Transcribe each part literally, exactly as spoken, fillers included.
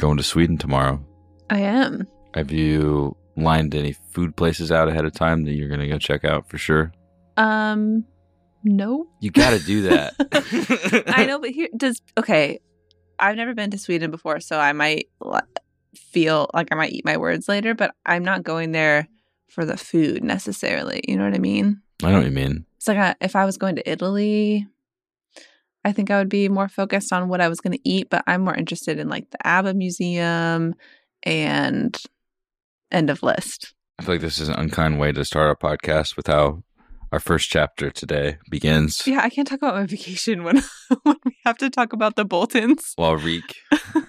going to Sweden tomorrow. I am. Have you lined any food places out ahead of time that you're going to go check out for sure? Um, no. You got to do that. I know, but here does, okay, I've never been to Sweden before, so I might feel like I might eat my words later, but I'm not going there for the food necessarily. You know what I mean? I know what you mean. It's like I, if I was going to Italy, I think I would be more focused on what I was going to eat, but I'm more interested in like the ABBA museum and end of list. I feel like this is an unkind way to start our podcast with how our first chapter today begins. Yeah, I can't talk about my vacation when, when we have to talk about the Boltons. While Reek,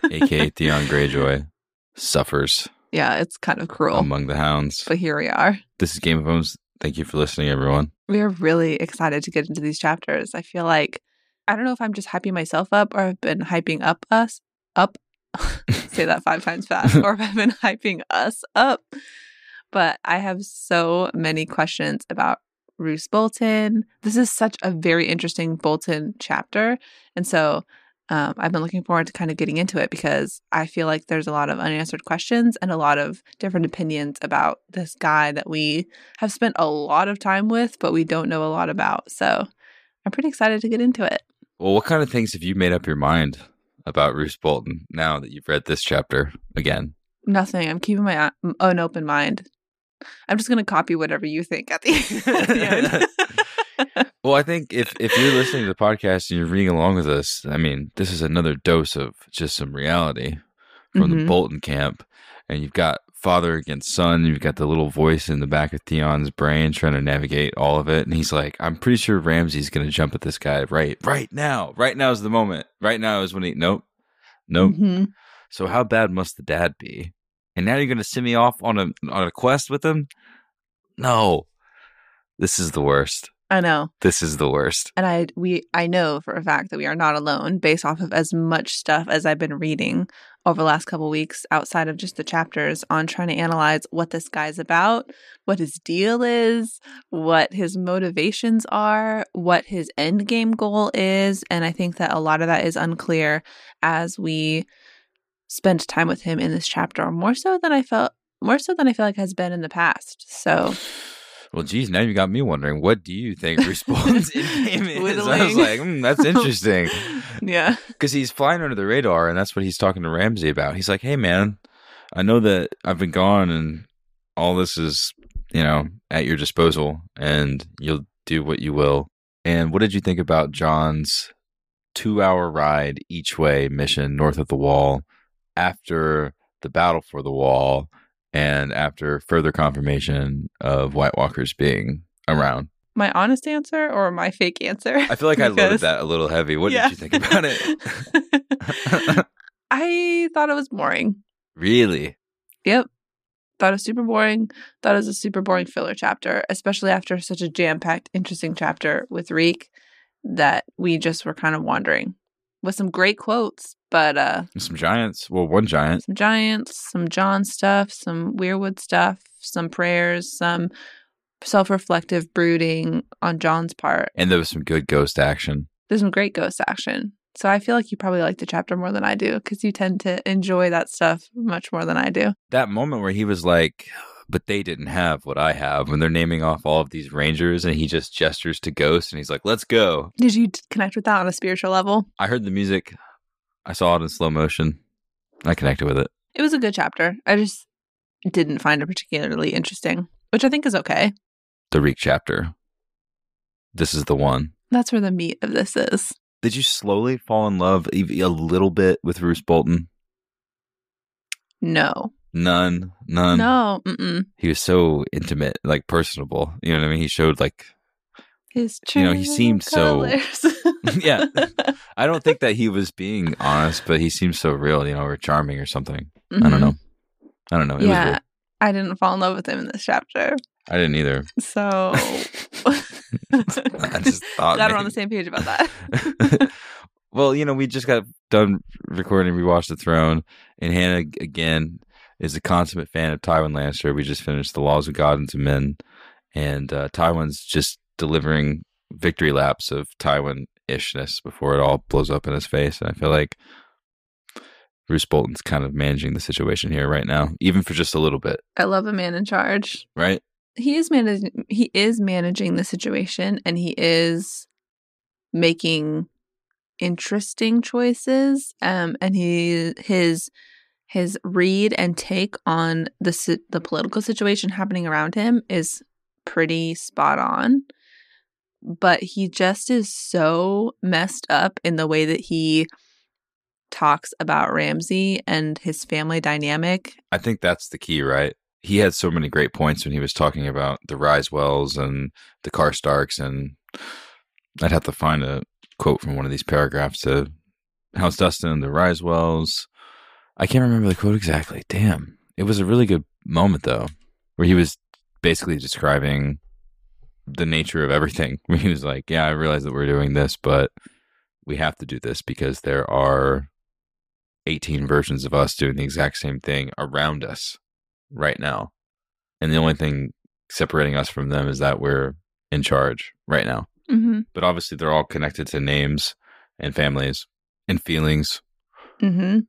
a k a. Theon Greyjoy, suffers. Yeah, it's kind of cruel. Among the hounds. But here we are. This is Game of Thrones. Thank you for listening, everyone. We are really excited to get into these chapters. I feel like, I don't know if I'm just hyping myself up or I've been hyping up us, up, say that five times fast, or if I've been hyping us up. But I have so many questions about Roose Bolton. This is such a very interesting Bolton chapter. And so um, I've been looking forward to kind of getting into it because I feel like there's a lot of unanswered questions and a lot of different opinions about this guy that we have spent a lot of time with, but we don't know a lot about. So I'm pretty excited to get into it. Well, what kind of things have you made up your mind about Roose Bolton now that you've read this chapter again? Nothing. I'm keeping my an open mind. I'm just going to copy whatever you think at the, at the end. Well, I think if, if you're listening to the podcast and you're reading along with us, I mean, this is another dose of just some reality from mm-hmm. the Bolton camp. And you've got father against son. You've got the little voice in the back of Theon's brain trying to navigate all of it. And he's like, I'm pretty sure Ramsay's going to jump at this guy right, right now. Right now is the moment. Right now is when he, nope, nope. Mm-hmm. So how bad must the dad be? And now you're going to send me off on a on a quest with him? No. This is the worst. I know. This is the worst. And I we I know for a fact that we are not alone based off of as much stuff as I've been reading over the last couple of weeks outside of just the chapters on trying to analyze what this guy's about, what his deal is, what his motivations are, what his end game goal is. And I think that a lot of that is unclear as we spent time with him in this chapter, more so than I felt, more so than I feel like has been in the past. So, well, geez, now you got me wondering. What do you think Roose Bolton's in-game is? Whittling. I was like, mm, that's interesting. Yeah, because he's flying under the radar, and that's what he's talking to Ramsay about. He's like, "Hey, man, I know that I've been gone, and all this is, you know, at your disposal, and you'll do what you will." And what did you think about John's two-hour ride each way mission north of the Wall? After the battle for the Wall and after further confirmation of White Walkers being around? My honest answer or my fake answer? I feel like because... I loaded that a little heavy. What yeah. did you think about it? I thought it was boring. Really? Yep. Thought it was super boring. Thought it was a super boring filler chapter, especially after such a jam-packed, interesting chapter with Reek that we just were kind of wandering. With some great quotes, but... Uh, some giants. Well, one giant. Some giants, some John stuff, some Weirwood stuff, some prayers, some self-reflective brooding on John's part. And there was some good ghost action. There's some great ghost action. So I feel like you probably like the chapter more than I do because you tend to enjoy that stuff much more than I do. That moment where he was like... but they didn't have what I have when they're naming off all of these rangers and he just gestures to ghosts and he's like, let's go. Did you connect with that on a spiritual level? I heard the music. I saw it in slow motion. I connected with it. It was a good chapter. I just didn't find it particularly interesting, which I think is okay. The Reek chapter. This is the one. That's where the meat of this is. Did you slowly fall in love a little bit with Roose Bolton? No. None, none. No, mm-mm. He was so intimate, like personable. You know what I mean? He showed like his true, you know, he seemed colors. So. Yeah, I don't think that he was being honest, but he seemed so real, you know, or charming or something. Mm-hmm. I don't know. I don't know. It yeah, was weird. I didn't fall in love with him in this chapter. I didn't either. So I just thought that we're on the same page about that. Well, you know, we just got done recording Rewatch the Throne, and Hannah again. Is a consummate fan of Tywin Lannister. We just finished The Laws of God and to Men. And uh, Tywin's just delivering victory laps of Tywin-ishness before it all blows up in his face. And I feel like Roose Bolton's kind of managing the situation here right now, even for just a little bit. I love a man in charge. Right? He is managing he is managing the situation, and he is making interesting choices, um and he his his read and take on the the political situation happening around him is pretty spot on. But he just is so messed up in the way that he talks about Ramsay and his family dynamic. I think that's the key, right? He had so many great points when he was talking about the Ryswells and the Karstarks, and I'd have to find a quote from one of these paragraphs to House Dustin and the Ryswells. I can't remember the quote exactly. Damn. It was a really good moment, though, where he was basically describing the nature of everything. He was like, yeah, I realize that we're doing this, but we have to do this because there are eighteen versions of us doing the exact same thing around us right now. And the only thing separating us from them is that we're in charge right now. Mm-hmm. But obviously they're all connected to names and families and feelings. Mm-hmm.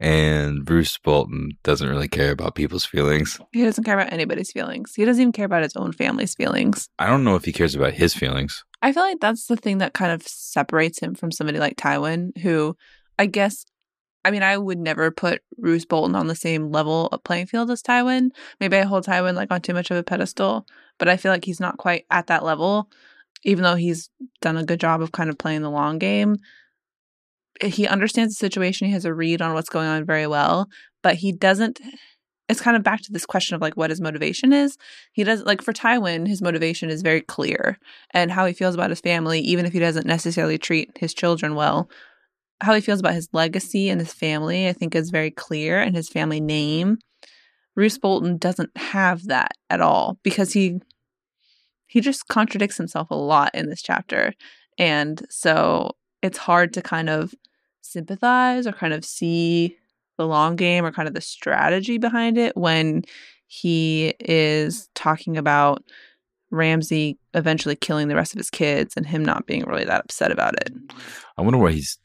And Roose Bolton doesn't really care about people's feelings. He doesn't care about anybody's feelings. He doesn't even care about his own family's feelings. I don't know if he cares about his feelings. I feel like that's the thing that kind of separates him from somebody like Tywin, who I guess, I mean, I would never put Roose Bolton on the same level of playing field as Tywin. Maybe I hold Tywin like on too much of a pedestal, but I feel like he's not quite at that level, even though he's done a good job of kind of playing the long game. He understands the situation. He has a read on what's going on very well, but he doesn't. It's kind of back to this question of like what his motivation is. He doesn't, like for Tywin, his motivation is very clear, and how he feels about his family, even if he doesn't necessarily treat his children well, how he feels about his legacy and his family, I think is very clear, and his family name. Roose Bolton doesn't have that at all, because he, he just contradicts himself a lot in this chapter. And so it's hard to kind of sympathize or kind of see the long game or kind of the strategy behind it when he is talking about Ramsay eventually killing the rest of his kids and him not being really that upset about it. I wonder what he's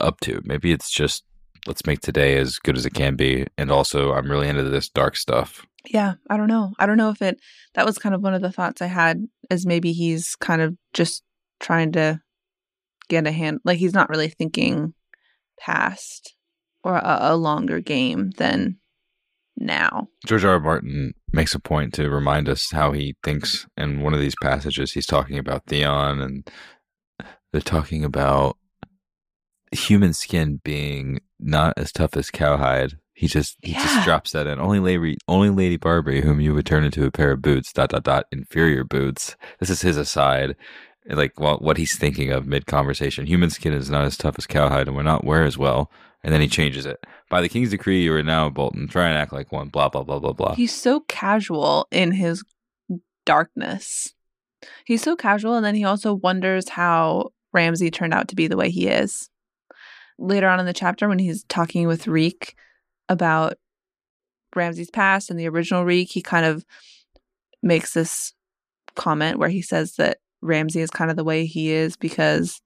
up to. Maybe it's just, let's make today as good as it can be, and also I'm really into this dark stuff. Yeah, I don't know. I don't know if it, that was kind of one of the thoughts I had, is maybe he's kind of just trying to get a hand, like he's not really thinking past or a, a longer game than now. George R. R. Martin makes a point to remind us how he thinks. In one of these passages, he's talking about Theon, and they're talking about human skin being not as tough as cowhide. He just he yeah. just drops that in. Only Lady, only Lady Barbary, whom you would turn into a pair of boots, dot, dot, dot, inferior boots. This is his aside. Like well, what he's thinking of mid-conversation. Human skin is not as tough as cowhide, and we're not wear as well. And then he changes it. By the king's decree, you are now Bolton. Try and act like one. Blah, blah, blah, blah, blah. He's so casual in his darkness. He's so casual, and then he also wonders how Ramsay turned out to be the way he is. Later on in the chapter, when he's talking with Reek about Ramsay's past and the original Reek, he kind of makes this comment where he says that Ramsay is kind of the way he is because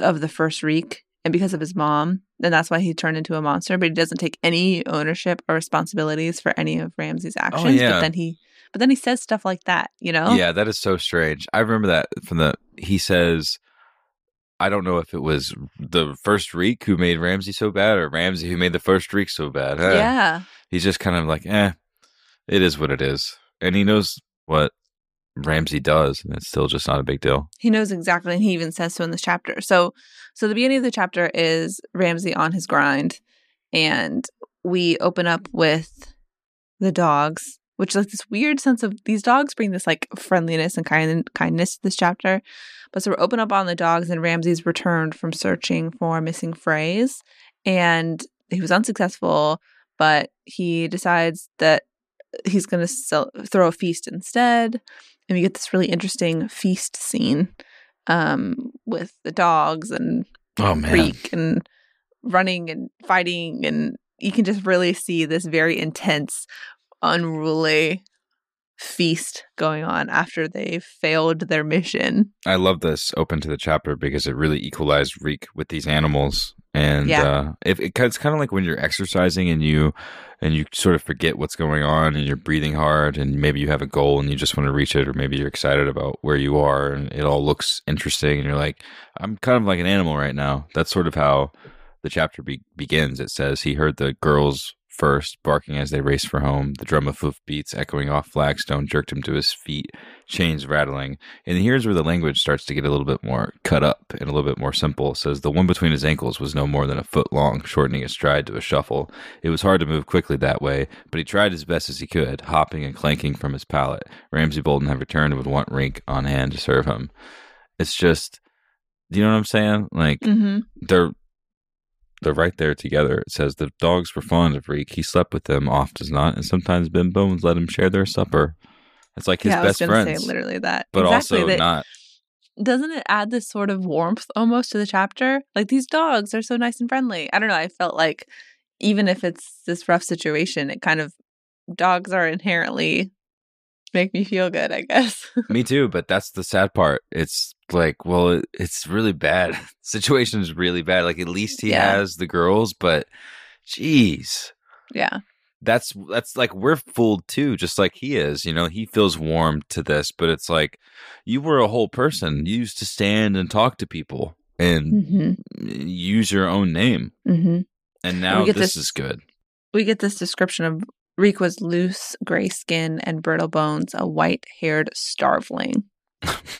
of the first Reek and because of his mom, and that's why he turned into a monster. But he doesn't take any ownership or responsibilities for any of Ramsay's actions. Oh, yeah. But then he, but then he says stuff like that, you know? Yeah, that is so strange. I remember that from the. He says, "I don't know if it was the first Reek who made Ramsay so bad, or Ramsay who made the first Reek so bad." Huh? Yeah, he's just kind of like, "Eh, it is what it is," and he knows what Ramsay does, and it's still just not a big deal. He knows exactly, and he even says so in this chapter. So so the beginning of the chapter is Ramsay on his grind, and we open up with the dogs, which is like this weird sense of these dogs bring this like friendliness and kind kindness to this chapter. But so we're open up on the dogs, and Ramsay's returned from searching for missing Freys, and he was unsuccessful, but he decides that he's going to throw a feast instead. And we get this really interesting feast scene um, with the dogs and oh, man. Reek and running and fighting. And you can just really see this very intense, unruly feast going on after they failed their mission. I love this open to the chapter because it really equalized Reek with these animals And yeah. uh, if it, it's kind of like when you're exercising and you and you sort of forget what's going on and you're breathing hard and maybe you have a goal and you just want to reach it, or maybe you're excited about where you are and it all looks interesting and you're like, I'm kind of like an animal right now. That's sort of how the chapter be- begins. It says he heard the girls first barking as they raced for home. The drum of hoof beats echoing off flagstone jerked him to his feet, chains rattling. And here's where the language starts to get a little bit more cut up and a little bit more simple. It says the one between his ankles was no more than a foot long, shortening his stride to a shuffle. It was hard to move quickly that way, but he tried as best as he could, hopping and clanking from his pallet. Ramsay Bolton had returned and would want Rink on hand to serve him. It's just, you know what I'm saying? Like, mm-hmm. they're They're right there together. It says the dogs were fond of Reek. He slept with them, oft as not, and sometimes Ben Bones let him share their supper. It's like his yeah, best I was gonna friends. Say literally that, but exactly, also that, not. Doesn't it add this sort of warmth almost to the chapter? Like, these dogs are so nice and friendly. I don't know. I felt like even if it's this rough situation, it kind of dogs are inherently make me feel good. I guess. Me too, but that's the sad part. It's. Like, well, it, it's really bad. The situation is really bad. Like, at least he yeah. has the girls, but geez. Yeah. That's, that's like, we're fooled too, just like he is. You know, he feels warm to this, but it's like, you were a whole person. You used to stand and talk to people and mm-hmm. use your own name. Mm-hmm. And now this, this is good. We get this description of Reek was loose, gray skin, and brittle bones, a white-haired starveling.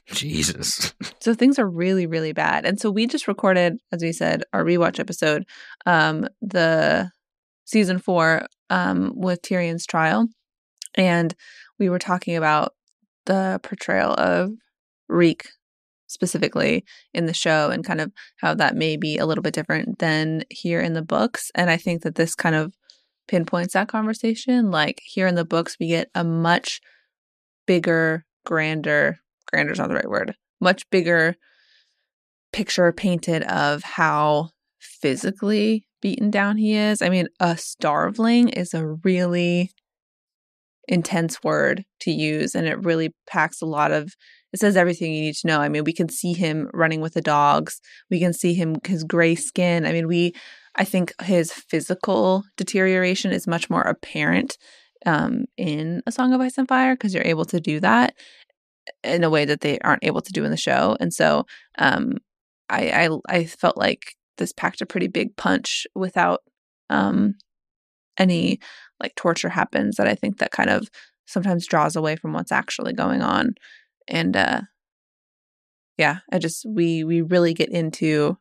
Jesus. So things are really, really bad. And so we just recorded, as we said, our rewatch episode, um, the season four um, with Tyrion's trial. And we were talking about the portrayal of Reek specifically in the show and kind of how that may be a little bit different than here in the books. And I think that this kind of pinpoints that conversation. Like, here in the books, we get a much bigger, grander Grander's not the right word. Much bigger picture painted of how physically beaten down he is. I mean, a starveling is a really intense word to use, and it really packs a lot of. It says everything you need to know. I mean, we can see him running with the dogs. We can see him his gray skin. I mean, we. I think his physical deterioration is much more apparent um, in A Song of Ice and Fire because you're able to do that in a way that they aren't able to do in the show. And so um, I, I I felt like this packed a pretty big punch without um, any like torture happens that I think that kind of sometimes draws away from what's actually going on. And uh, yeah, I just, we, we really get into,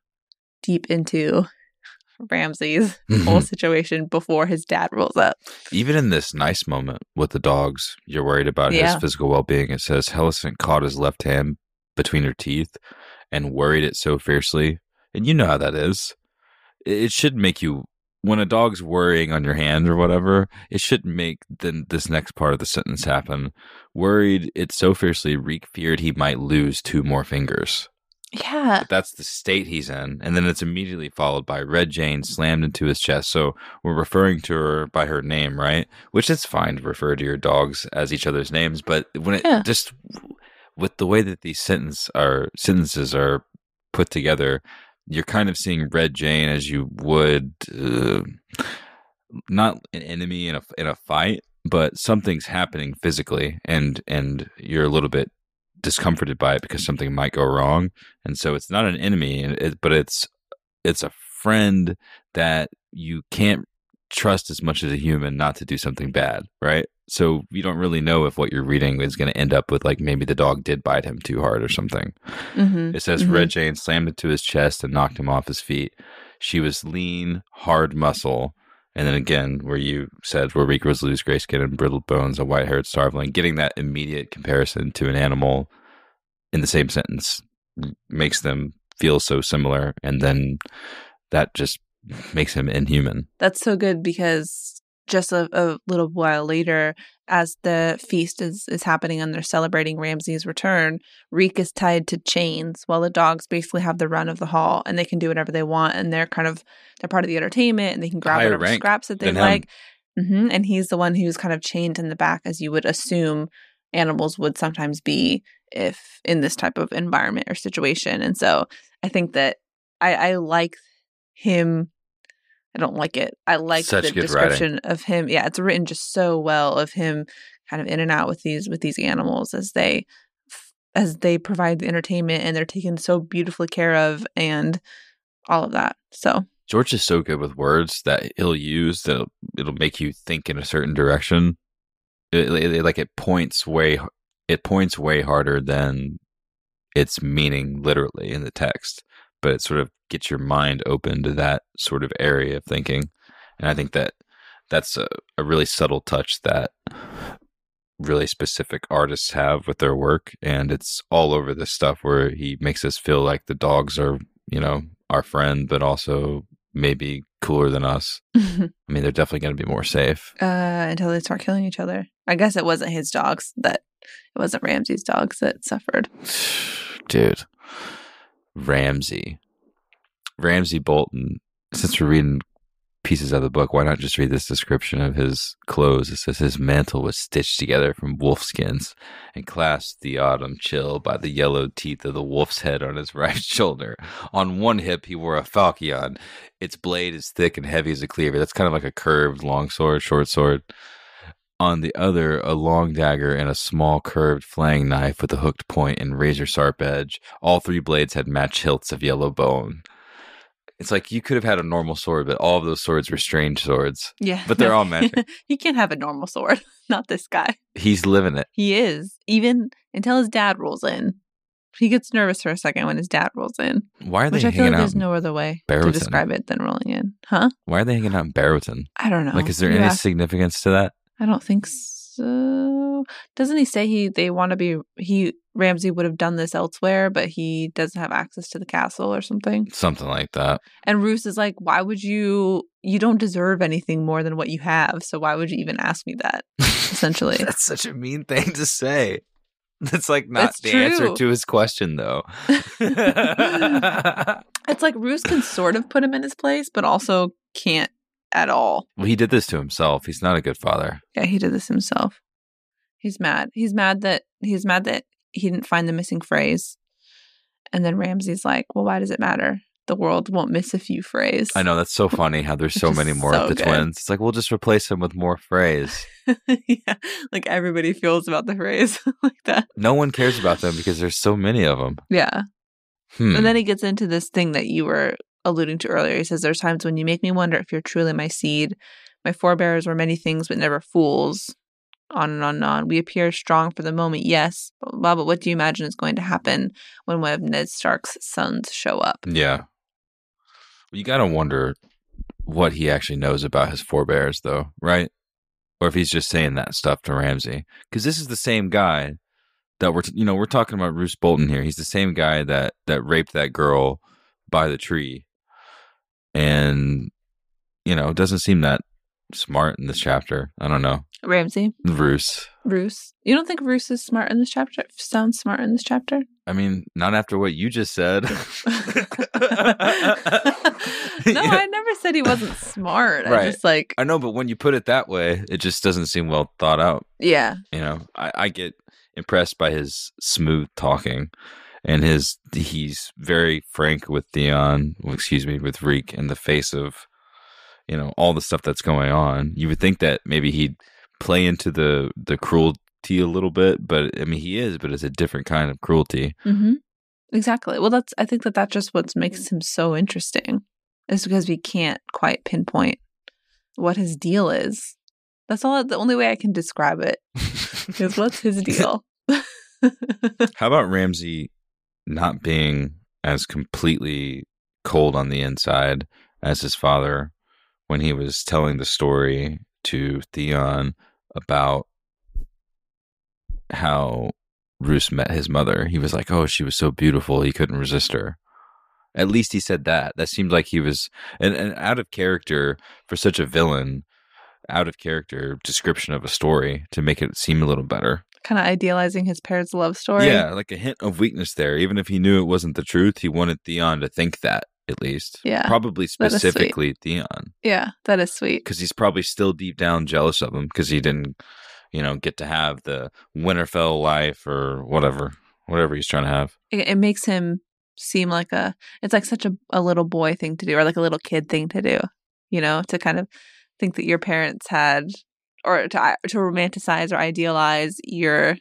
deep into Ramsay's whole situation before his dad rolls up. Even in this nice moment with the dogs, you're worried about yeah. his physical well-being. It says Helicent caught his left hand between her teeth and worried it so fiercely. And you know how that is. It should make you, when a dog's worrying on your hand or whatever, it should make then this next part of the sentence happen. Worried it so fiercely, Reek feared he might lose two more fingers. Yeah. But that's the state he's in. And then it's immediately followed by Red Jane slammed into his chest. So we're referring to her by her name, right? Which is fine to refer to your dogs as each other's names. But when it yeah. just with the way that these sentence are, sentences are put together, you're kind of seeing Red Jane as you would uh, not an enemy in a, in a fight, but something's happening physically. And, and you're a little bit discomforted by it because something might go wrong. And so it's not an enemy, it, but it's it's a friend that you can't trust as much as a human not to do something bad, right? So you don't really know if what you're reading is going to end up with, like, maybe the dog did bite him too hard or something. Mm-hmm. It says mm-hmm. Red Jane slammed into his chest and knocked him off his feet. She was lean, hard muscle. And then again, where you said, where Reek was loose, gray skin, and brittle bones, a white-haired starveling, getting that immediate comparison to an animal in the same sentence makes them feel so similar. And then that just makes him inhuman. That's so good because just a, a little while later, as the feast is, is happening and they're celebrating Ramsay's return, Reek is tied to chains while the dogs basically have the run of the hall and they can do whatever they want. And they're kind of... They're part of the entertainment and they can grab whatever scraps that they like. Mm-hmm. And he's the one who's kind of chained in the back, as you would assume animals would sometimes be if in this type of environment or situation. And so I think that I, I like him. I don't like it. I like Such the description writing. of him. Yeah, it's written just so well of him kind of in and out with these with these animals as they as they provide the entertainment, and they're taken so beautifully care of and all of that. So George is so good with words that he'll use that it'll, it'll make you think in a certain direction. It, it, it, like it points way it points way harder than its meaning literally in the text, but it sort of gets your mind open to that sort of area of thinking. And I think that that's a, a really subtle touch that really specific artists have with their work. And it's all over this stuff where he makes us feel like the dogs are, you know, our friend, but also maybe cooler than us. Mm-hmm. I mean, they're definitely going to be more safe. Uh, until they start killing each other. I guess it wasn't his dogs that, it wasn't Ramsay's dogs that suffered. Dude, Ramsay. Ramsay Bolton, since we're reading pieces of the book, why not just read this description of his clothes? It says his mantle was stitched together from wolf skins and clasped the autumn chill by the yellow teeth of the wolf's head on his right shoulder. On one hip, he wore a falchion. Its blade is thick and heavy as a cleaver. That's kind of like a curved long sword, short sword. On the other, a long dagger and a small curved flaying knife with a hooked point and razor sharp edge. All three blades had matched hilts of yellow bone. It's like you could have had a normal sword, but all of those swords were strange swords. Yeah. But they're all magic. You can't have a normal sword. Not this guy. He's living it. He is. Even until his dad rolls in. He gets nervous for a second when his dad rolls in. Why are they hanging out? Which I feel like there's no other way to describe it than rolling in. Huh? Why are they hanging out in Barrowton? I don't know. Like, is there yeah. any significance to that? I don't think so. Doesn't he say he they want to be... he? Ramsay would have done this elsewhere, but he doesn't have access to the castle or something. Something like that. And Roose is like, why would you, you don't deserve anything more than what you have, so why would you even ask me that, essentially. That's such a mean thing to say. That's like not it's the true. answer to his question, though. It's like Roose can sort of put him in his place, but also can't at all. Well, he did this to himself. He's not a good father. Yeah, he did this himself. He's mad. He's mad that, he's mad that he didn't find the missing phrase. And then Ramsay's like, well, why does it matter? The world won't miss a few phrase. I know. That's so funny how there's so many more so of the good. twins. It's like, we'll just replace them with more phrase. Yeah. Like everybody feels about the phrase like that. No one cares about them because there's so many of them. Yeah. Hmm. And then he gets into this thing that you were alluding to earlier. He says, there's times when you make me wonder if you're truly my seed. My forebears were many things, but never fools. On and on and on. We appear strong for the moment, yes, blah, but what do you imagine is going to happen when one of Ned Stark's sons show up? Yeah. You got to wonder what he actually knows about his forebears, though, right? Or if he's just saying that stuff to Ramsay. Because this is the same guy that we're, t- you know, we're talking about Roose Bolton here. He's the same guy that, that raped that girl by the tree. And, you know, it doesn't seem that smart in this chapter. I don't know. Ramsay? Roose. Roose. You don't think Roose is smart in this chapter? Sounds smart in this chapter? I mean, not after what you just said. No, yeah. I never said he wasn't smart. Right. I just like... I know, but when you put it that way, it just doesn't seem well thought out. Yeah. You know, I, I get impressed by his smooth talking and his... He's very frank with Theon, well, excuse me, with Reek in the face of, you know, all the stuff that's going on. You would think that maybe he'd play into the, the cruelty a little bit, but I mean, he is, but it's a different kind of cruelty. Mm-hmm. Exactly. Well, that's, I think that that's just what makes him so interesting, is because we can't quite pinpoint what his deal is. That's all, the only way I can describe it is what's his deal. How about Ramsay not being as completely cold on the inside as his father when he was telling the story to Theon about how Roose met his mother. He was like, oh, she was so beautiful, he couldn't resist her. At least he said that. That seemed like he was an, an out of character for such a villain, out of character description of a story to make it seem a little better. Kind of idealizing his parents' love story. Yeah, like a hint of weakness there. Even if he knew it wasn't the truth, he wanted Theon to think that. At least. Yeah. Probably specifically Theon. Yeah, that is sweet. Because he's probably still deep down jealous of him because he didn't, you know, get to have the Winterfell life or whatever, whatever he's trying to have. It, it makes him seem like a, it's like such a, a little boy thing to do, or like a little kid thing to do, you know, to kind of think that your parents had, or to to romanticize or idealize your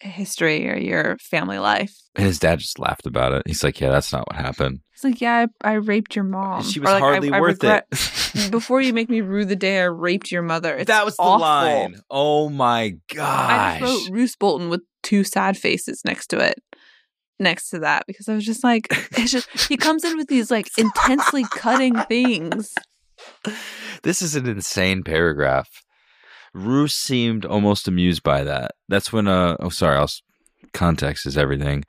history or your family life. And his dad just laughed about it. He's like, yeah, that's not what happened. He's like, yeah, I, I raped your mom. She was like, hardly I, worth I it. Before you make me rue the day I raped your mother. It's that was awful. The line. Oh my gosh. I just wrote Roose Bolton with two sad faces next to it. Next to that, because I was just like, it's just, he comes in with these like intensely cutting things. This is an insane paragraph. Roose seemed almost amused by that. That's when, uh, oh, sorry, I'll, context is everything.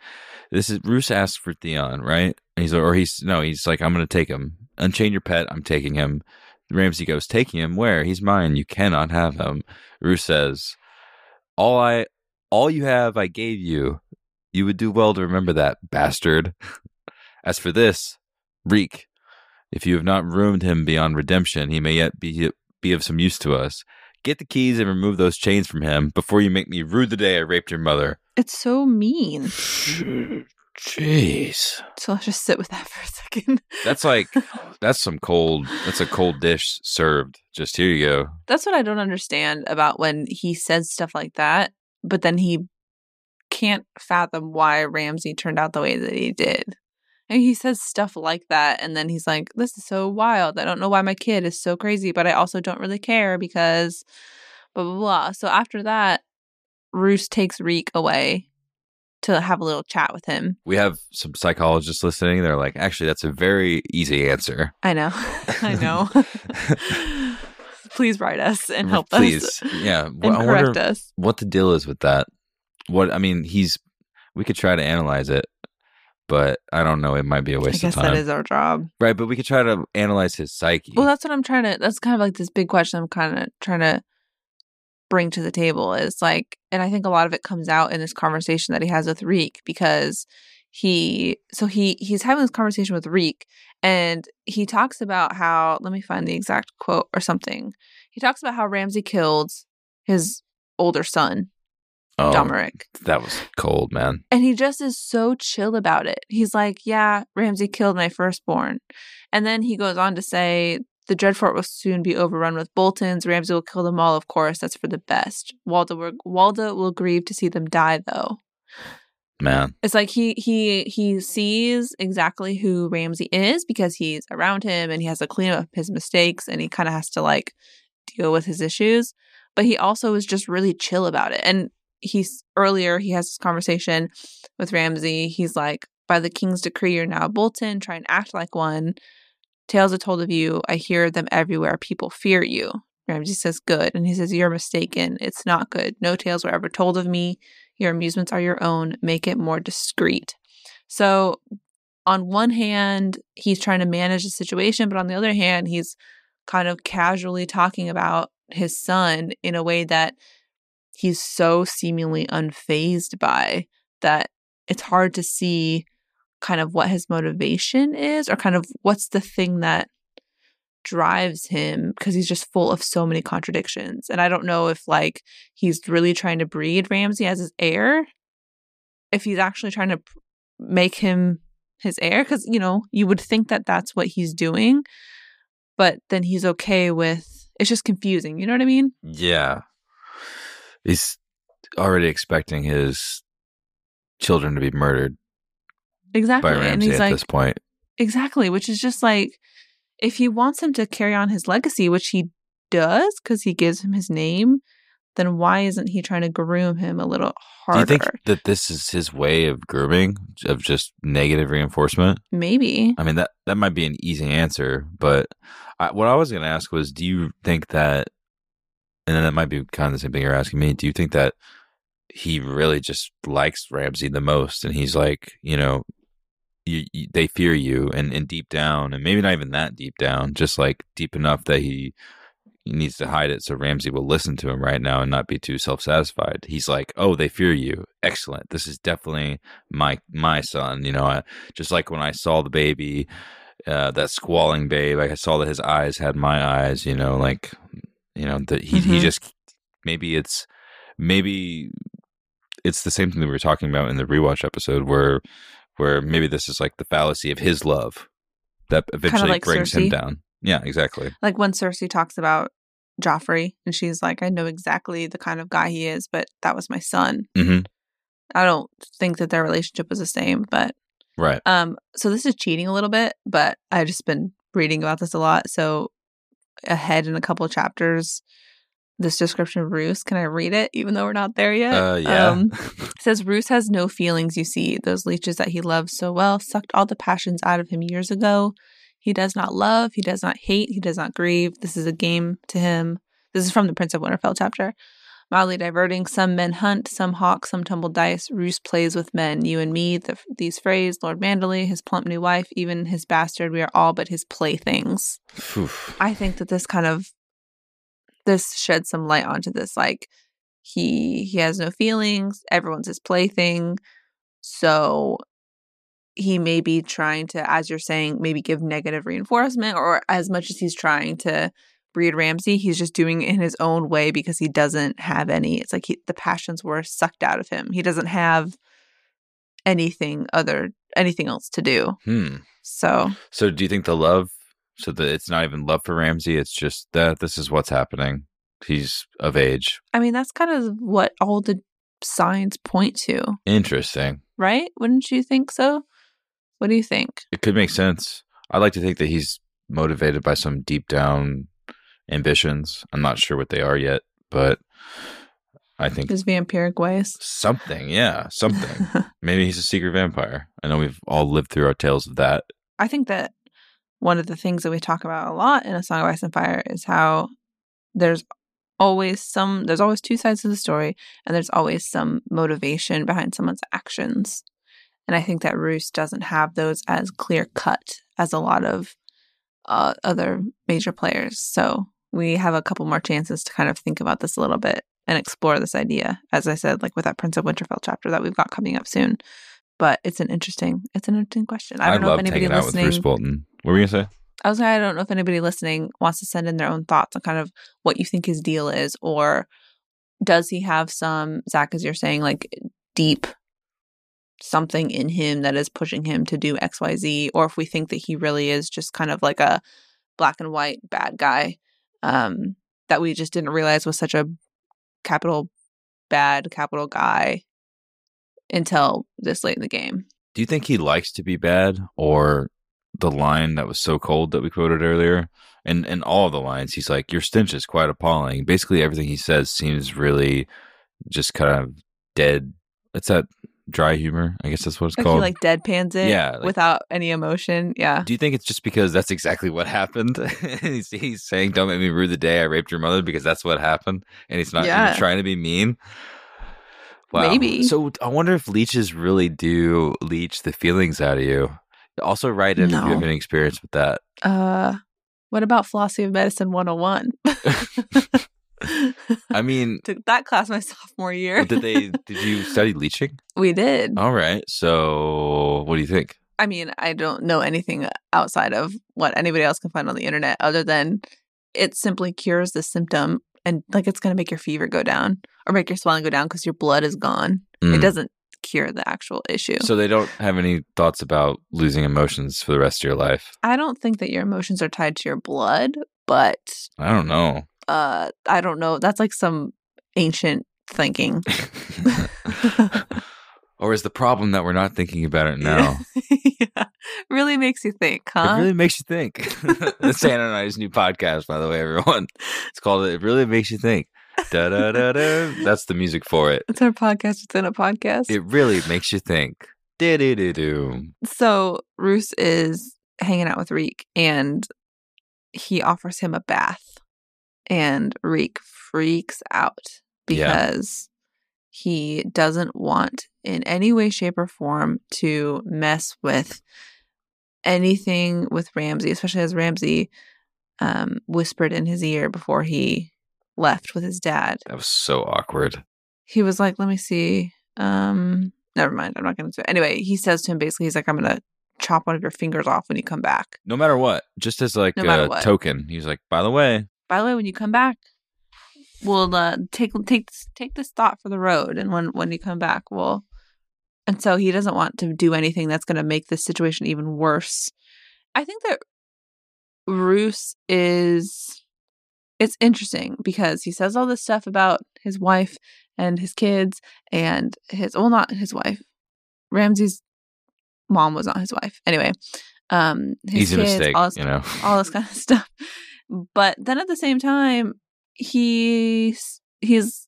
This is, Roose asked for Theon, right? And he's like, or he's, no, he's like, I'm going to take him. Unchain your pet, I'm taking him. Ramsay goes, taking him? Where? He's mine. You cannot have him. Roose says, all I, all you have, I gave you. You would do well to remember that, bastard. As for this, reek. If you have not ruined him beyond redemption, he may yet be, be of some use to us. Get the keys and remove those chains from him before you make me rue the day I raped your mother. It's so mean. Jeez. So let's just sit with that for a second. That's like, that's some cold, that's a cold dish served. Just here you go. That's what I don't understand about when he says stuff like that, but then he can't fathom why Ramsay turned out the way that he did. And he says stuff like that, and then he's like, this is so wild. I don't know why my kid is so crazy, but I also don't really care because blah, blah, blah. So after that, Roose takes Reek away to have a little chat with him. We have some psychologists listening. They're like, actually, that's a very easy answer. I know. I know. Please write us and help Please. us. Please. Yeah. And I correct us. What the deal is with that. What, I mean, he's, we could try to analyze it. But I don't know. It might be a waste of time. I guess that is our job. Right. But we could try to analyze his psyche. Well, that's what I'm trying to. That's kind of like this big question I'm kind of trying to bring to the table is like, and I think a lot of it comes out in this conversation that he has with Reek because he, so he, he's having this conversation with Reek and he talks about how, let me find the exact quote or something. He talks about how Ramsay killed his older son. Oh, Domeric. That was cold, man. And he just is so chill about it. He's like, yeah, Ramsay killed my firstborn. And then he goes on to say, the Dreadfort will soon be overrun with Boltons. Ramsay will kill them all, of course. That's for the best. Walda will, Walda will grieve to see them die, though. Man. It's like he he he sees exactly who Ramsay is because he's around him and he has to clean up his mistakes and he kind of has to like deal with his issues. But he also is just really chill about it. And he's earlier, he has this conversation with Ramsay. He's like, by the king's decree, you're now a Bolton. Try and act like one. Tales are told of you. I hear them everywhere. People fear you. Ramsay says, good. And he says, you're mistaken. It's not good. No tales were ever told of me. Your amusements are your own. Make it more discreet. So on one hand, he's trying to manage the situation. But on the other hand, he's kind of casually talking about his son in a way that he's so seemingly unfazed by that it's hard to see kind of what his motivation is or kind of what's the thing that drives him because he's just full of so many contradictions. And I don't know if like he's really trying to breed Ramsay as his heir, if he's actually trying to make him his heir because, you know, you would think that that's what he's doing, but then he's okay with, it's just confusing. You know what I mean? Yeah. He's already expecting his children to be murdered. Exactly. By Ramsay and he's at like, this point. Exactly. Which is just like, if he wants him to carry on his legacy, which he does because he gives him his name, then why isn't he trying to groom him a little harder? Do you think that this is his way of grooming, of just negative reinforcement? Maybe. I mean, that, that might be an easy answer. But I, what I was going to ask was, do you think that, and then that might be kind of the same thing you're asking me. Do you think that he really just likes Ramsay the most? And he's like, you know, you, you, they fear you. And, and deep down, and maybe not even that deep down, just like deep enough that he, he needs to hide it so Ramsay will listen to him right now and not be too self-satisfied. He's like, oh, they fear you. Excellent. This is definitely my my son. You know, I, just like when I saw the baby, uh, that squalling babe, like I saw that his eyes had my eyes, you know, like... You know, that he mm-hmm. he just, maybe it's, maybe it's the same thing that we were talking about in the rewatch episode where where maybe this is like the fallacy of his love that eventually like brings Cersei. him down. Yeah, exactly. Like when Cersei talks about Joffrey and she's like, I know exactly the kind of guy he is, but that was my son. Mm-hmm. I don't think that their relationship was the same, but right. Um, so this is cheating a little bit, but I've just been reading about this a lot. So ahead in a couple of chapters, this description of Roose, can I read it even though we're not there yet? Uh, yeah. Um, it says, Roose has no feelings, you see. Those leeches that he loves so well sucked all the passions out of him years ago. He does not love, he does not hate, he does not grieve. This is a game to him. This is from the Prince of Winterfell chapter. Mildly diverting, some men hunt, some hawk, some tumble dice. Roose plays with men. You and me, the, these phrase, Lord Manderley, his plump new wife, even his bastard, we are all but his playthings. Oof. I think that this kind of, this sheds some light onto this. Like, he he has no feelings. Everyone's his plaything. So he may be trying to, as you're saying, maybe give negative reinforcement, or as much as he's trying to Reed Ramsay, he's just doing it in his own way because he doesn't have any. It's like he, the passions were sucked out of him. He doesn't have anything other, anything else to do. Hmm. So, so do you think the love? So that it's not even love for Ramsay. It's just that this is what's happening. He's of age. I mean, that's kind of what all the signs point to. Interesting, right? Wouldn't you think so? What do you think? It could make sense. I like to think that he's motivated by some deep down ambitions. I'm not sure what they are yet, but I think his vampiric ways. Something, yeah, something. Maybe he's a secret vampire. I know we've all lived through our tales of that. I think that one of the things that we talk about a lot in A Song of Ice and Fire is how there's always some, there's always two sides to the story, and there's always some motivation behind someone's actions. And I think that Roose doesn't have those as clear cut as a lot of uh, other major players. So we have a couple more chances to kind of think about this a little bit and explore this idea, as I said, like with that Prince of Winterfell chapter that we've got coming up soon. But it's an interesting, it's an interesting question. I don't I know if anybody listening. I love hanging out with Roose Bolton. What were you going to say? I was going to say, I don't know if anybody listening wants to send in their own thoughts on kind of what you think his deal is, or does he have some, Zach, as you're saying, like deep something in him that is pushing him to do X, Y, Z, or if we think that he really is just kind of like a black and white bad guy. Um, that we just didn't realize was such a capital bad, capital guy until this late in the game. Do you think he likes to be bad, or the line that was so cold that we quoted earlier? And in all the lines, he's like, your stench is quite appalling. Basically, everything he says seems really just kind of dead. It's that dry humor, I guess that's what it's like called. He like deadpans it, yeah, like, without any emotion. Yeah. Do you think it's just because that's exactly what happened? he's, he's saying, don't make me rue the day I raped your mother, because that's what happened. And he's not yeah. even trying to be mean. Wow. Maybe. So I wonder if leeches really do leech the feelings out of you. Also write in no. if you have any experience with that. Uh, what about Philosophy of Medicine one oh one? I mean, took that class my sophomore year. did they? Did you study leeching? We did. All right. So, what do you think? I mean, I don't know anything outside of what anybody else can find on the internet, other than it simply cures the symptom, and like it's going to make your fever go down or make your swelling go down because your blood is gone. Mm. It doesn't cure the actual issue. So they don't have any thoughts about losing emotions for the rest of your life. I don't think that your emotions are tied to your blood, but I don't know. Uh, I don't know. That's like some ancient thinking. Or is the problem that we're not thinking about it now? Yeah. Really makes you think, huh? It really makes you think. That's Anna and I's new podcast, by the way, everyone. It's called It Really Makes You Think. Da da da da. That's the music for it. It's our podcast within a podcast. It really makes you think. Da da da do. So Roose is hanging out with Reek, and he offers him a bath. And Reek freaks out because yeah. he doesn't want in any way, shape, or form to mess with anything with Ramsay, especially as Ramsay um, whispered in his ear before he left with his dad. That was so awkward. He was like, let me see. Um, never mind. I'm not going to do it. Anyway, he says to him, basically, he's like, I'm going to chop one of your fingers off when you come back. No matter what. Just as like no a token. He's like, by the way. By the way, when you come back, we'll uh, take take take this thought for the road, and when when you come back, we'll And so he doesn't want to do anything that's going to make this situation even worse. I think that Roose is, it's interesting because he says all this stuff about his wife and his kids and his, well, not his wife. Ramsay's mom was not his wife. Anyway, um, his He's kids, a mistake, all this, you know. all this kind of stuff. But then at the same time, he he's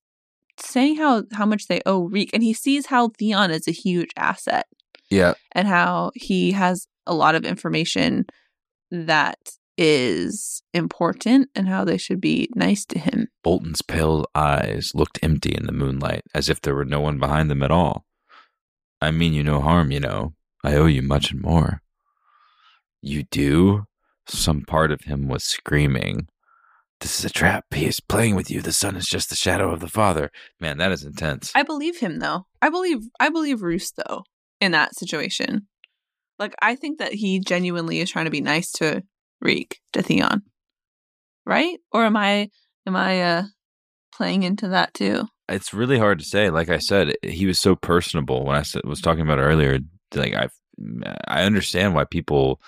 saying how, how much they owe Reek, and he sees how Theon is a huge asset. Yeah. And how he has a lot of information that is important and how they should be nice to him. Bolton's pale eyes looked empty in the moonlight, as if there were no one behind them at all. I mean you no harm, you know. I owe you much and more. You do? Some part of him was screaming. This is a trap. He is playing with you. The son is just the shadow of the father. Man, that is intense. I believe him, though. I believe I believe Roose, though, in that situation. Like, I think that he genuinely is trying to be nice to Reek, to Theon. Right? Or am I am I uh, playing into that, too? It's really hard to say. Like I said, he was so personable when I was talking about it earlier. Like, I I understand why people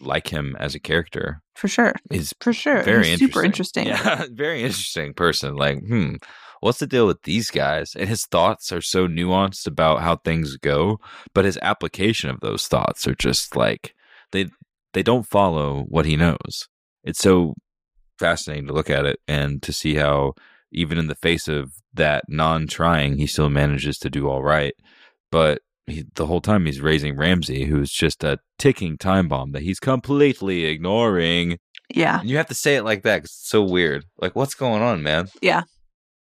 like him as a character. For sure. He's For sure. Very He's interesting. Super interesting. Yeah, very interesting person. Like, hmm, what's the deal with these guys? And his thoughts are so nuanced about how things go, but his application of those thoughts are just like, they they don't follow what he knows. It's so fascinating to look at it and to see how, even in the face of that non-trying, he still manages to do all right. But he, the whole time he's raising Ramsay, who's just a ticking time bomb that he's completely ignoring. Yeah. And you have to say it like that because it's so weird. Like, what's going on, man? Yeah.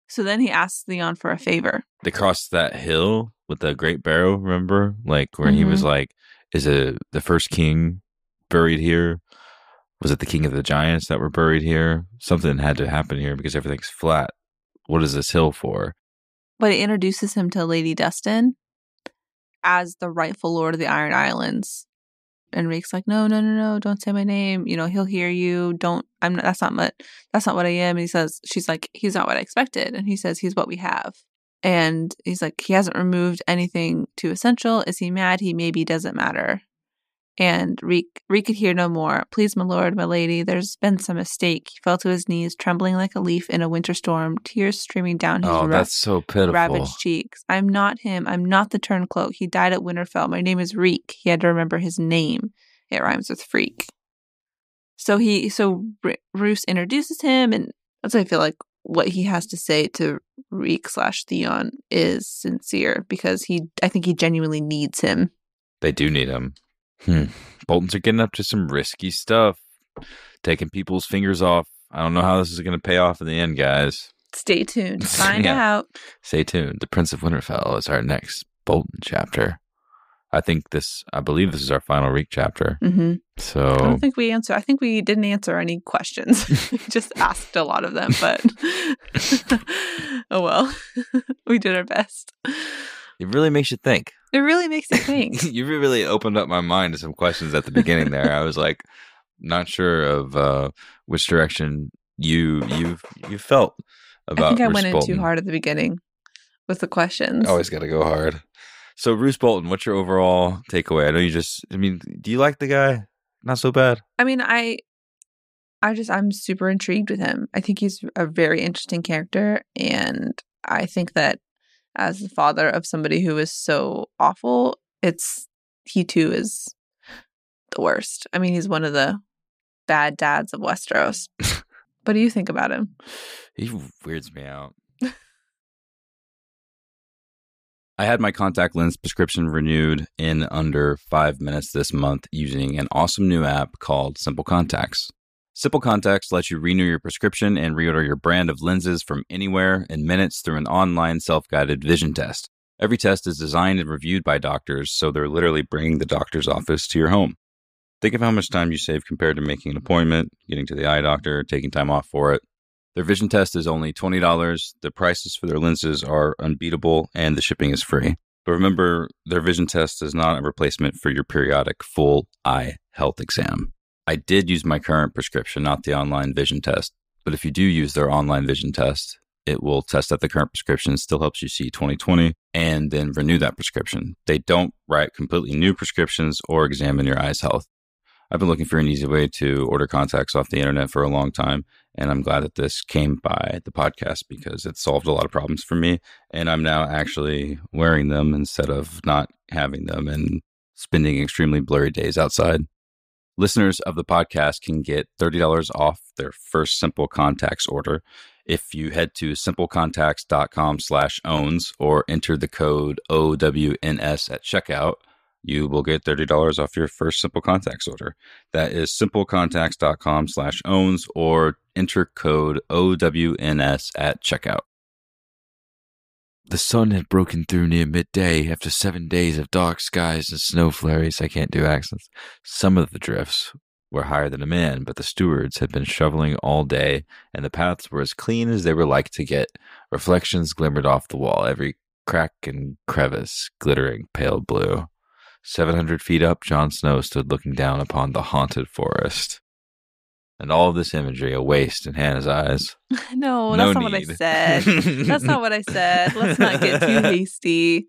So then he asks Theon for a favor. They crossed that hill with the great barrow, remember? Like, where mm-hmm. he was like, is it the first king buried here? Was it the king of the giants that were buried here? Something had to happen here because everything's flat. What is this hill for? But it introduces him to Lady Dustin as the rightful lord of the Iron Islands. And Reek's like, no, no, no, no, don't say my name. You know, he'll hear you. Don't, I'm not, that's not what, that's not what I am. And he says, she's like, he's not what I expected. And he says, he's what we have. And he's like, he hasn't removed anything too essential. Is he mad? He maybe doesn't matter. And Reek, Reek could hear no more. Please, my lord, my lady, there's been some mistake. He fell to his knees, trembling like a leaf in a winter storm, tears streaming down his oh, rough, so ravaged cheeks. I'm not him. I'm not the turncloak. He died at Winterfell. My name is Reek. He had to remember his name. It rhymes with freak. So he, so R- Roose introduces him, and that's, I feel like, what he has to say to Reek slash Theon is sincere, because he, I think he genuinely needs him. They do need him. Hmm. Boltons are getting up to some risky stuff, taking people's fingers off. I don't know how this is going to pay off in the end, guys. Stay tuned. Find yeah. out. Stay tuned. The Prince of Winterfell is our next Bolton chapter. I think this, I believe this is our final Reek chapter. Mm-hmm. So I don't think we answer. I think we didn't answer any questions. We just asked a lot of them, but oh well, we did our best. It really makes you think. It really makes you think. You really opened up my mind to some questions at the beginning there. I was like, not sure of uh, which direction you you you felt about. I think I Roose went Bolton. in too hard at the beginning with the questions. Always got to go hard. So, Roose Bolton, what's your overall takeaway? I know you just. I mean, do you like the guy? Not so bad. I mean, I, I just I'm super intrigued with him. I think he's a very interesting character, and I think that, as the father of somebody who is so awful, it's he too is the worst. I mean, he's one of the bad dads of Westeros. What do you think about him? He weirds me out. I had my contact lens prescription renewed in under five minutes this month using an awesome new app called Simple Contacts. Simple Contacts lets you renew your prescription and reorder your brand of lenses from anywhere in minutes through an online self-guided vision test. Every test is designed and reviewed by doctors, so they're literally bringing the doctor's office to your home. Think of how much time you save compared to making an appointment, getting to the eye doctor, taking time off for it. Their vision test is only twenty dollars, the prices for their lenses are unbeatable, and the shipping is free. But remember, their vision test is not a replacement for your periodic full eye health exam. I did use my current prescription, not the online vision test. But if you do use their online vision test, it will test that the current prescription still helps you see twenty twenty and then renew that prescription. They don't write completely new prescriptions or examine your eye's health. I've been looking for an easy way to order contacts off the internet for a long time, and I'm glad that this came by the podcast because it solved a lot of problems for me, and I'm now actually wearing them instead of not having them and spending extremely blurry days outside. Listeners of the podcast can get thirty dollars off their first Simple Contacts order if you head to simplecontacts.com slash owns or enter the code O W N S at checkout. You will get thirty dollars off your first Simple Contacts order. That is simplecontacts.com slash owns or enter code O W N S at checkout. The sun had broken through near midday after seven days of dark skies and snow flurries. I can't do accents. Some of the drifts were higher than a man, but the stewards had been shoveling all day, and the paths were as clean as they were like to get. Reflections glimmered off the wall, every crack and crevice glittering pale blue. Seven hundred feet up, Jon Snow stood looking down upon the haunted forest. And all of this imagery a waste in Hannah's eyes. No, that's no not need. What I said. That's not what I said. Let's not get too hasty.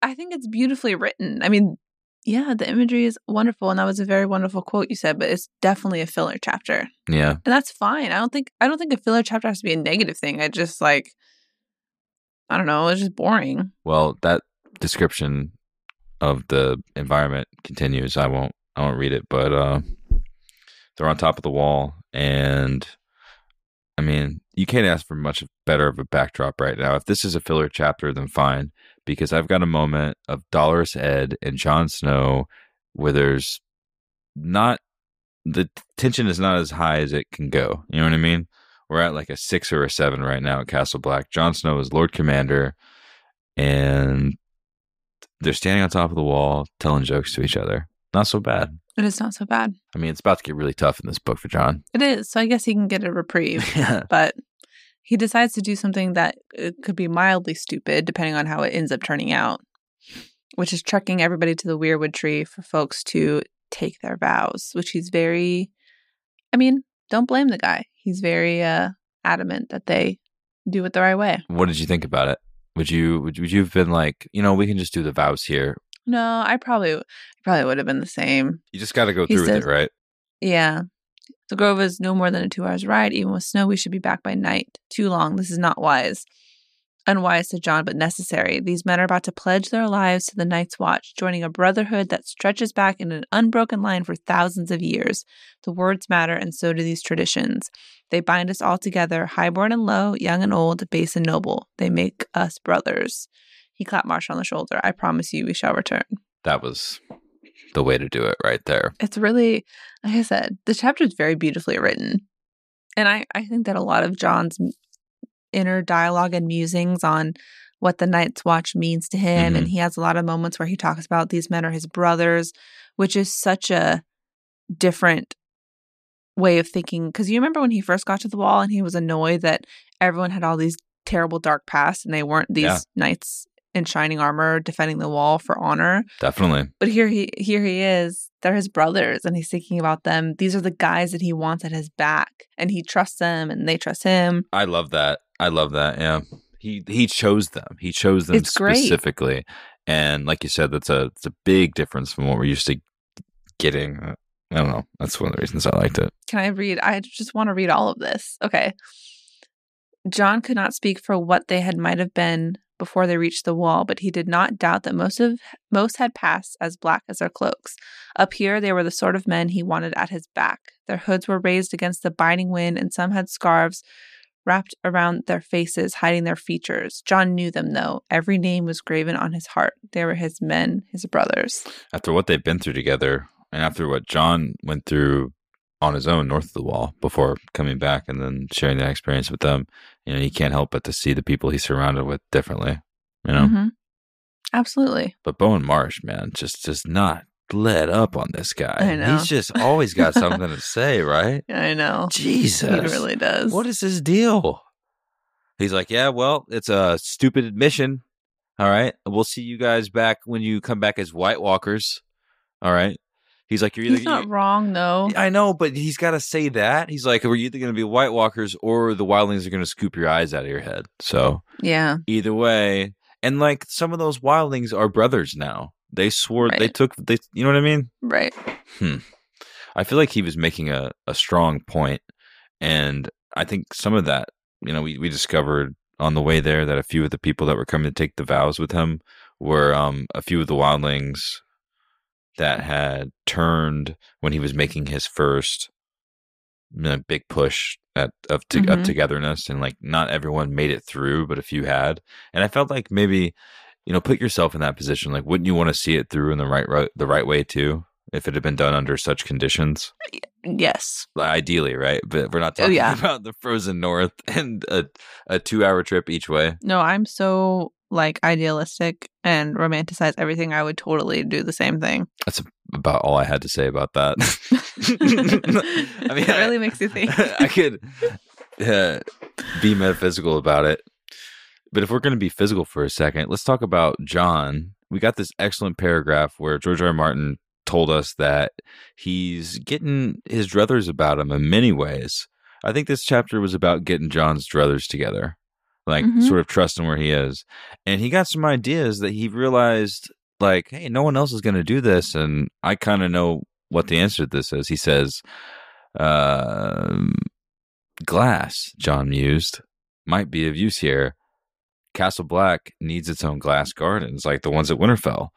I think it's beautifully written. I mean, yeah, the imagery is wonderful. And that was a very wonderful quote you said, but it's definitely a filler chapter. Yeah. And that's fine. I don't think I don't think a filler chapter has to be a negative thing. I just like, I don't know, it's just boring. Well, that description of the environment continues. I won't I won't read it, but uh, they're on top of the wall, and I mean, you can't ask for much better of a backdrop right now. If this is a filler chapter, then fine, because I've got a moment of Dolorous Edd and Jon Snow where there's not, the tension is not as high as it can go. You know what I mean? We're at like a six or a seven right now at Castle Black. Jon Snow is Lord Commander, and they're standing on top of the wall telling jokes to each other. Not so bad. It is not so bad. I mean, it's about to get really tough in this book for Jon. It is. So I guess he can get a reprieve. Yeah. But he decides to do something that could be mildly stupid, depending on how it ends up turning out, which is trekking everybody to the Weirwood Tree for folks to take their vows, which he's very, I mean, don't blame the guy. He's very uh, adamant that they do it the right way. What did you think about it? Would you would you have been like, you know, we can just do the vows here? No, I probably probably would have been the same. You just got to go he through says, with it, right? Yeah. The Grove is no more than a two hours ride. Even with snow, we should be back by night. Too long. This is not wise. Unwise, said Jon, but necessary. These men are about to pledge their lives to the Night's Watch, joining a brotherhood that stretches back in an unbroken line for thousands of years. The words matter, and so do these traditions. They bind us all together, highborn and low, young and old, base and noble. They make us brothers. He clapped Marsha on the shoulder. I promise you we shall return. That was the way to do it right there. It's really, like I said, the chapter is very beautifully written. And I, I think that a lot of Jon's inner dialogue and musings on what the Night's Watch means to him. Mm-hmm. And he has a lot of moments where he talks about these men are his brothers, which is such a different way of thinking. Because you remember when he first got to the wall and he was annoyed that everyone had all these terrible dark pasts and they weren't these yeah. knights in shining armor defending the wall for honor. Definitely. But here he here he is. They're his brothers, and he's thinking about them. These are the guys that he wants at his back, and he trusts them, and they trust him. I love that. I love that. Yeah, he he chose them. He chose them it's specifically, great. And like you said, that's a it's a big difference from what we're used to getting. I don't know. That's one of the reasons I liked it. Can I read? I just want to read all of this. Okay. Jon could not speak for what they had might have been before they reached the wall, but he did not doubt that most of most had passed as black as their cloaks. Up here, they were the sort of men he wanted at his back. Their hoods were raised against the biting wind, and some had scarves wrapped around their faces, hiding their features. Jon knew them, though. Every name was graven on his heart. They were his men, his brothers. After what they've been through together, and after what Jon went through on his own north of the wall before coming back and then sharing that experience with them, you know, he can't help but to see the people he's surrounded with differently, you know? Mm-hmm. Absolutely. But Bowen Marsh, man, just does not let up on this guy. I know. He's just always got something to say, right? I know. Jesus. He really does. What is his deal? He's like, yeah, well, it's a stupid admission. All right. We'll see you guys back when you come back as White Walkers. All right. He's like, you're either, he's not you, wrong, though. I know, but he's got to say that. He's like, we're either going to be White Walkers or the wildlings are going to scoop your eyes out of your head. So, yeah, either way. And like some of those wildlings are brothers now. They swore right. they took they you know what I mean? Right. Hmm. I feel like he was making a, a strong point, and I think some of that, you know, we, we discovered on the way there that a few of the people that were coming to take the vows with him were um, a few of the wildlings that had turned when he was making his first you know, big push at of to, mm-hmm. up togetherness, and like not everyone made it through, but a few had. And I felt like maybe, you know, put yourself in that position. Like, wouldn't you want to see it through in the right, right the right way too? If it had been done under such conditions? Yes. Ideally, right? But we're not talking oh, yeah. about the frozen north and a, a two-hour trip each way. No, I'm so, like, idealistic and romanticize everything. I would totally do the same thing. That's about all I had to say about that. I mean, it really I, makes you think. I could uh, be metaphysical about it. But if we're going to be physical for a second, let's talk about John. We got this excellent paragraph where George R. R. Martin told us that he's getting his druthers about him in many ways. I think this chapter was about getting John's druthers together, like mm-hmm. sort of trusting where he is. And he got some ideas that he realized, like, hey, no one else is going to do this. And I kind of know what the answer to this is. He says, uh, glass, John mused, might be of use here. Castle Black needs its own glass gardens, like the ones at Winterfell.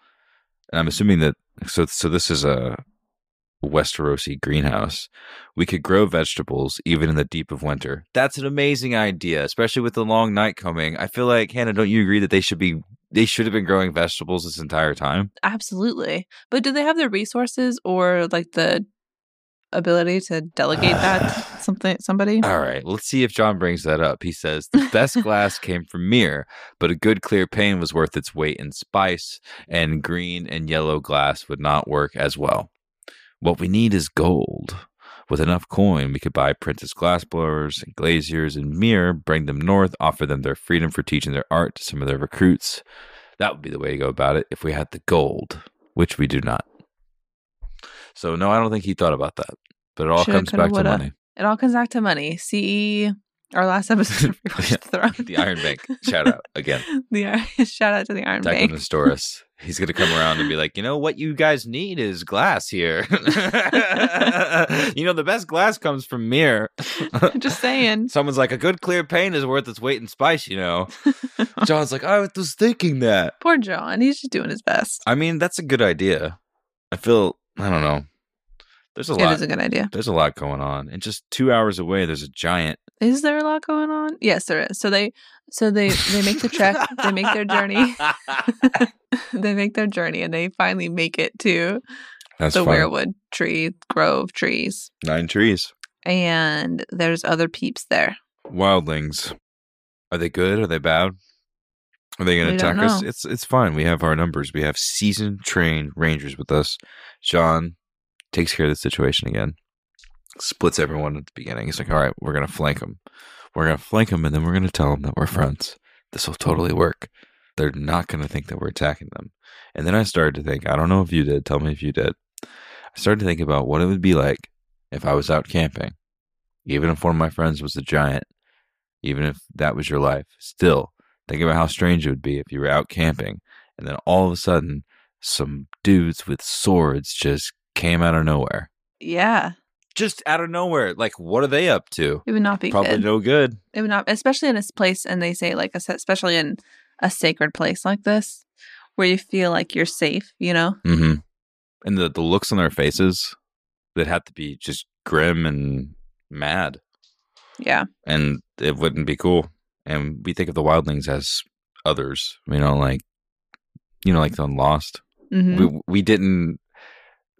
And I'm assuming that So so this is a Westerosi greenhouse. We could grow vegetables even in the deep of winter. That's an amazing idea, especially with the long night coming. I feel like, Hannah, don't you agree that they should be they should have been growing vegetables this entire time? Absolutely. But do they have the resources or like the ability to delegate that to something somebody? All right. Well, let's see if John brings that up. He says, the best glass came from Mir, but a good clear pane was worth its weight in spice, and green and yellow glass would not work as well. What we need is gold. With enough coin, we could buy apprentice glassblowers and glaziers in Mir, bring them north, offer them their freedom for teaching their art to some of their recruits. That would be the way to go about it if we had the gold, which we do not. So, no, I don't think he thought about that. But it all Should, comes coulda, back woulda. to money. It all comes back to money. C E, our last episode of Rewatch yeah. the Throne. The Iron Bank. Shout out again. the Shout out to the Iron Bank. Tywin Lannister. He's going to come around and be like, you know, what you guys need is glass here. You know, the best glass comes from Mir. Just saying. Someone's like, a good clear pane is worth its weight in spice, you know. John's like, I was thinking that. Poor John. He's just doing his best. I mean, that's a good idea. I feel... I don't know. There's a lot. It is a good idea. There's a lot going on, and just two hours away, there's a giant. Is there a lot going on? Yes, there is. So they, so they, they make the trek. They make their journey. They make their journey, and they finally make it to That's the fun. Weirwood tree grove trees. Nine trees. And there's other peeps there. Wildlings. Are they good? Are they bad? Are they going to attack us? It's it's fine. We have our numbers. We have seasoned, trained rangers with us. John takes care of the situation again. Splits everyone at the beginning. He's like, all right, we're going to flank them. We're going to flank them, and then we're going to tell them that we're friends. This will totally work. They're not going to think that we're attacking them. And then I started to think, I don't know if you did. Tell me if you did. I started to think about what it would be like if I was out camping. Even if one of my friends was a giant, even if that was your life, still. Think about how strange it would be if you were out camping and then all of a sudden some dudes with swords just came out of nowhere. Yeah. Just out of nowhere. Like, what are they up to? It would not be Probably good. Probably no good. It would not, especially in this place. And they say, like, especially in a sacred place like this where you feel like you're safe, you know? Mm-hmm. And the, the looks on their faces that have to be just grim and mad. Yeah. And it wouldn't be cool. And we think of the wildlings as others, you know, like, you know, like on Lost. Mm-hmm. We we didn't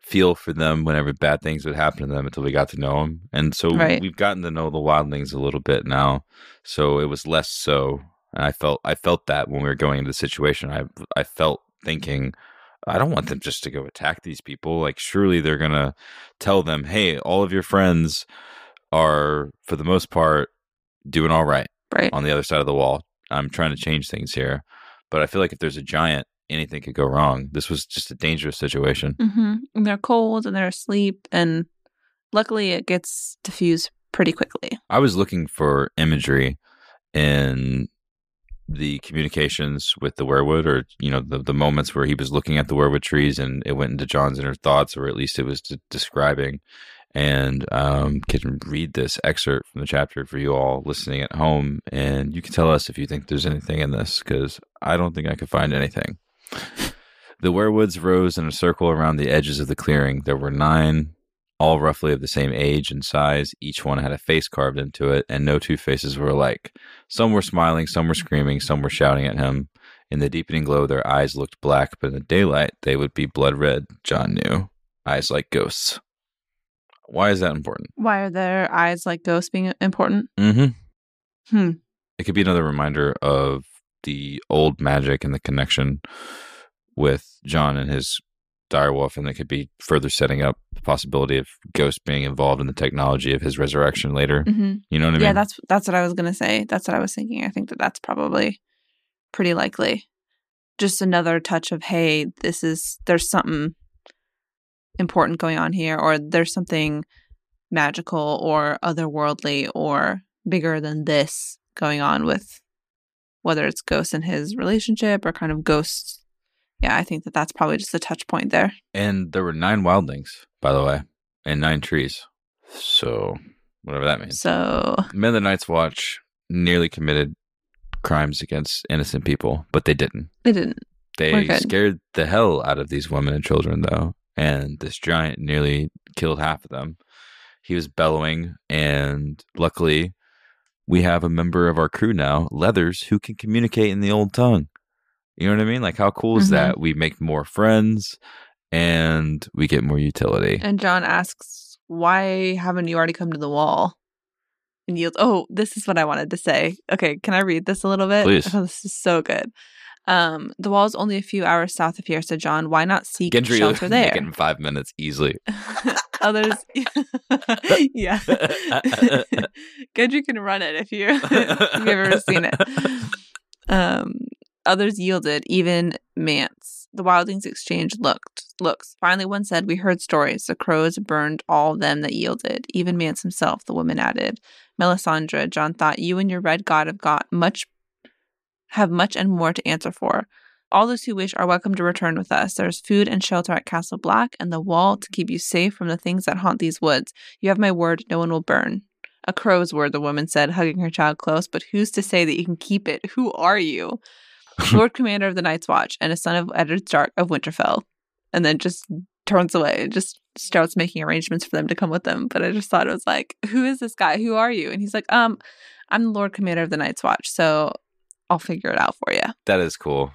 feel for them whenever bad things would happen to them until we got to know them. And so right. we've gotten to know the wildlings a little bit now. So it was less so. And I felt I felt that when we were going into the situation. I I felt thinking, I don't want them just to go attack these people. Like, surely they're going to tell them, hey, all of your friends are, for the most part, doing all right. Right. On the other side of the wall. I'm trying to change things here. But I feel like if there's a giant, anything could go wrong. This was just a dangerous situation. Mm-hmm. And they're cold and they're asleep. And luckily it gets diffused pretty quickly. I was looking for imagery in the communications with the werewood, or, you know, the, the moments where he was looking at the werewood trees and it went into John's inner thoughts, or at least it was de- describing. And um, can read this excerpt from the chapter for you all listening at home. And you can tell us if you think there's anything in this, because I don't think I could find anything. The werewoods rose in a circle around the edges of the clearing. There were nine, all roughly of the same age and size. Each one had a face carved into it, and no two faces were alike. Some were smiling, some were screaming, some were shouting at him. In the deepening glow, their eyes looked black, but in the daylight, they would be blood red, John knew. Eyes like ghosts. Why is that important? Why are their eyes like ghosts being important? Mm-hmm. Hmm. It could be another reminder of the old magic and the connection with John and his direwolf, and it could be further setting up the possibility of ghosts being involved in the technology of his resurrection later. Mm-hmm. You know what I mean? Yeah, that's that's what I was going to say. That's what I was thinking. I think that that's probably pretty likely. Just another touch of, hey, this is, there's something important going on here, or there's something magical or otherworldly or bigger than this going on with, whether it's ghosts in his relationship or kind of ghosts. Yeah, I think that that's probably just a touch point there. And there were nine wildlings, by the way, and nine trees. So whatever that means. So men of the Night's Watch nearly committed crimes against innocent people, but they didn't. They didn't. They scared the hell out of these women and children, though. And this giant nearly killed half of them. He was bellowing, and luckily we have a member of our crew now, Leathers, who can communicate in the old tongue. You know what I mean? Like, how cool is mm-hmm. that? We make more friends and we get more utility. And John asks, why haven't you already come to the wall? And yields, oh, this is what I wanted to say. Okay, can I read this a little bit? Please. Oh, this is so good. Um, the wall is only a few hours south of here, so John, why not seek Gendry shelter there? Get in five minutes easily. Others, yeah. Gendry can run it if, you're, if you've ever seen it. Um, others yielded, even Mance. The wildlings exchanged looked looks. Finally, one said, "We heard stories. The crows burned all of them that yielded, even Mance himself." The woman added, "Melisandre, John thought you and your red god have got much." have much and more to answer for. All those who wish are welcome to return with us. There's food and shelter at Castle Black and the wall to keep you safe from the things that haunt these woods. You have my word, no one will burn. A crow's word, the woman said, hugging her child close, but who's to say that you can keep it? Who are you? Lord Commander of the Night's Watch and a son of Eddard Stark of Winterfell. And then just turns away and just starts making arrangements for them to come with them. But I just thought it was like, who is this guy? Who are you? And he's like, um, I'm the Lord Commander of the Night's Watch, so I'll figure it out for you. That is cool.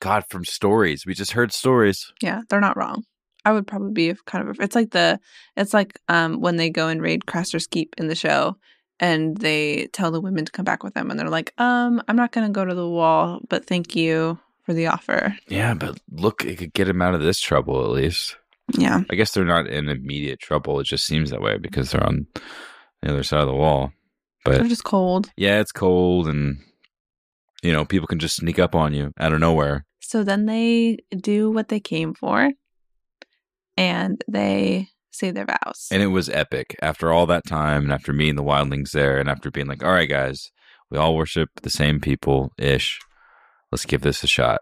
God, from stories. We just heard stories. Yeah, they're not wrong. I would probably be kind of, it's like the, it's like um, when they go and raid Craster's Keep in the show and they tell the women to come back with them and they're like, um, I'm not going to go to the wall, but thank you for the offer. Yeah, but look, it could get him out of this trouble at least. Yeah. I guess they're not in immediate trouble. It just seems that way because they're on the other side of the wall. But they're just cold. Yeah, it's cold, and you know, people can just sneak up on you out of nowhere. So then they do what they came for, and they say their vows. And it was epic. After all that time, and after meeting the wildlings there, and after being like, all right, guys, we all worship the same people-ish. Let's give this a shot.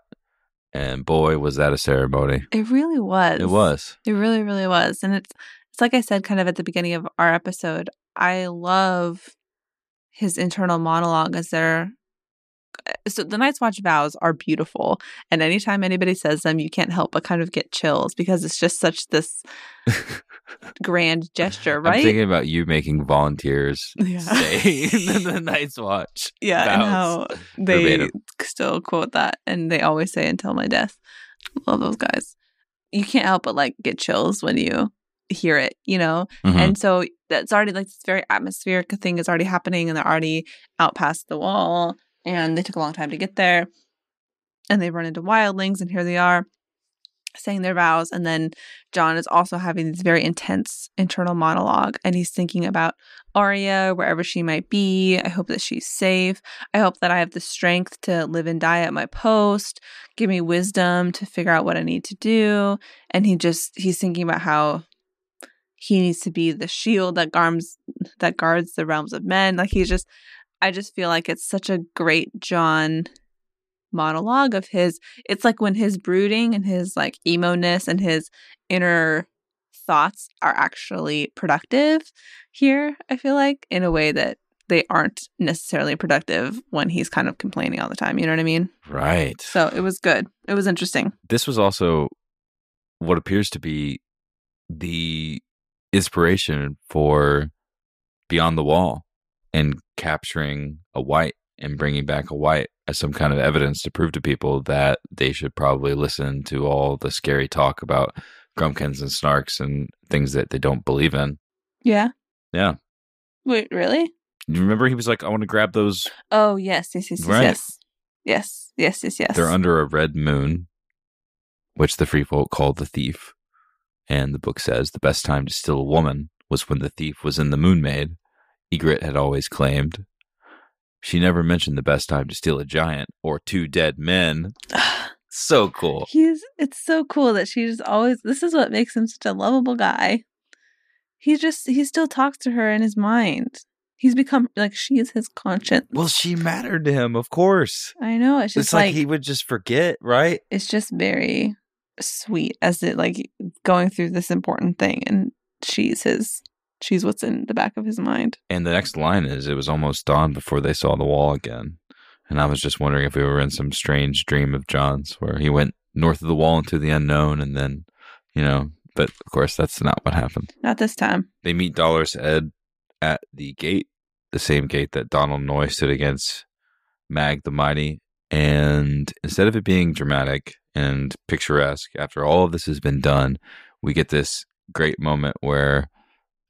And boy, was that a ceremony. It really was. It was. It really, really was. And it's, it's like I said kind of at the beginning of our episode, I love his internal monologue as their... So the Night's Watch vows are beautiful. And anytime anybody says them, you can't help but kind of get chills because it's just such this grand gesture, right? I'm thinking about you making volunteers yeah. say the Night's Watch yeah, vows. Yeah, and how they verbatim. Still quote that. And they always say until my death. Love those guys. You can't help but like get chills when you hear it, you know? Mm-hmm. And so that's already like this very atmospheric thing is already happening and they're already out past the wall and they took a long time to get there and they run into wildlings and here they are saying their vows. And then John is also having this very intense internal monologue and he's thinking about Arya, wherever she might be. I hope that she's safe. I hope that I have the strength to live and die at my post. Give me wisdom to figure out what I need to do. And he just, he's thinking about how he needs to be the shield that guards that guards the realms of men. Like he's just I just feel like it's such a great John monologue of his. It's like when his brooding and his like emo-ness and his inner thoughts are actually productive here, I feel like, in a way that they aren't necessarily productive when he's kind of complaining all the time. You know what I mean? Right. So it was good. It was interesting. This was also what appears to be the inspiration for Beyond the Wall and capturing a white and bringing back a white as some kind of evidence to prove to people that they should probably listen to all the scary talk about grumpkins and snarks and things that they don't believe in. Yeah. Yeah. Wait, really? You remember he was like, I want to grab those. Oh, yes, yes, yes, right. yes, yes, yes, yes, yes. They're under a red moon, which the free folk called the thief. And the book says the best time to steal a woman was when the thief was in the Moon Maid. Ygritte had always claimed. She never mentioned the best time to steal a giant or two dead men. So cool. He's It's so cool that she's always, this is what makes him such a lovable guy. He just, he still talks to her in his mind. He's become, like, she is his conscience. Well, she mattered to him, of course. I know. It's just it's like, like he would just forget, right? It's just very sweet as it, like, going through this important thing. And she's his, she's what's in the back of his mind. And the next line is, it was almost dawn before they saw the wall again. And I was just wondering if we were in some strange dream of John's where he went north of the wall into the unknown and then, you know, but of course, that's not what happened. Not this time. They meet Dolorous Edd at the gate, the same gate that Donal Noye stood against Mag the Mighty. And instead of it being dramatic and picturesque, after all of this has been done, we get this great moment where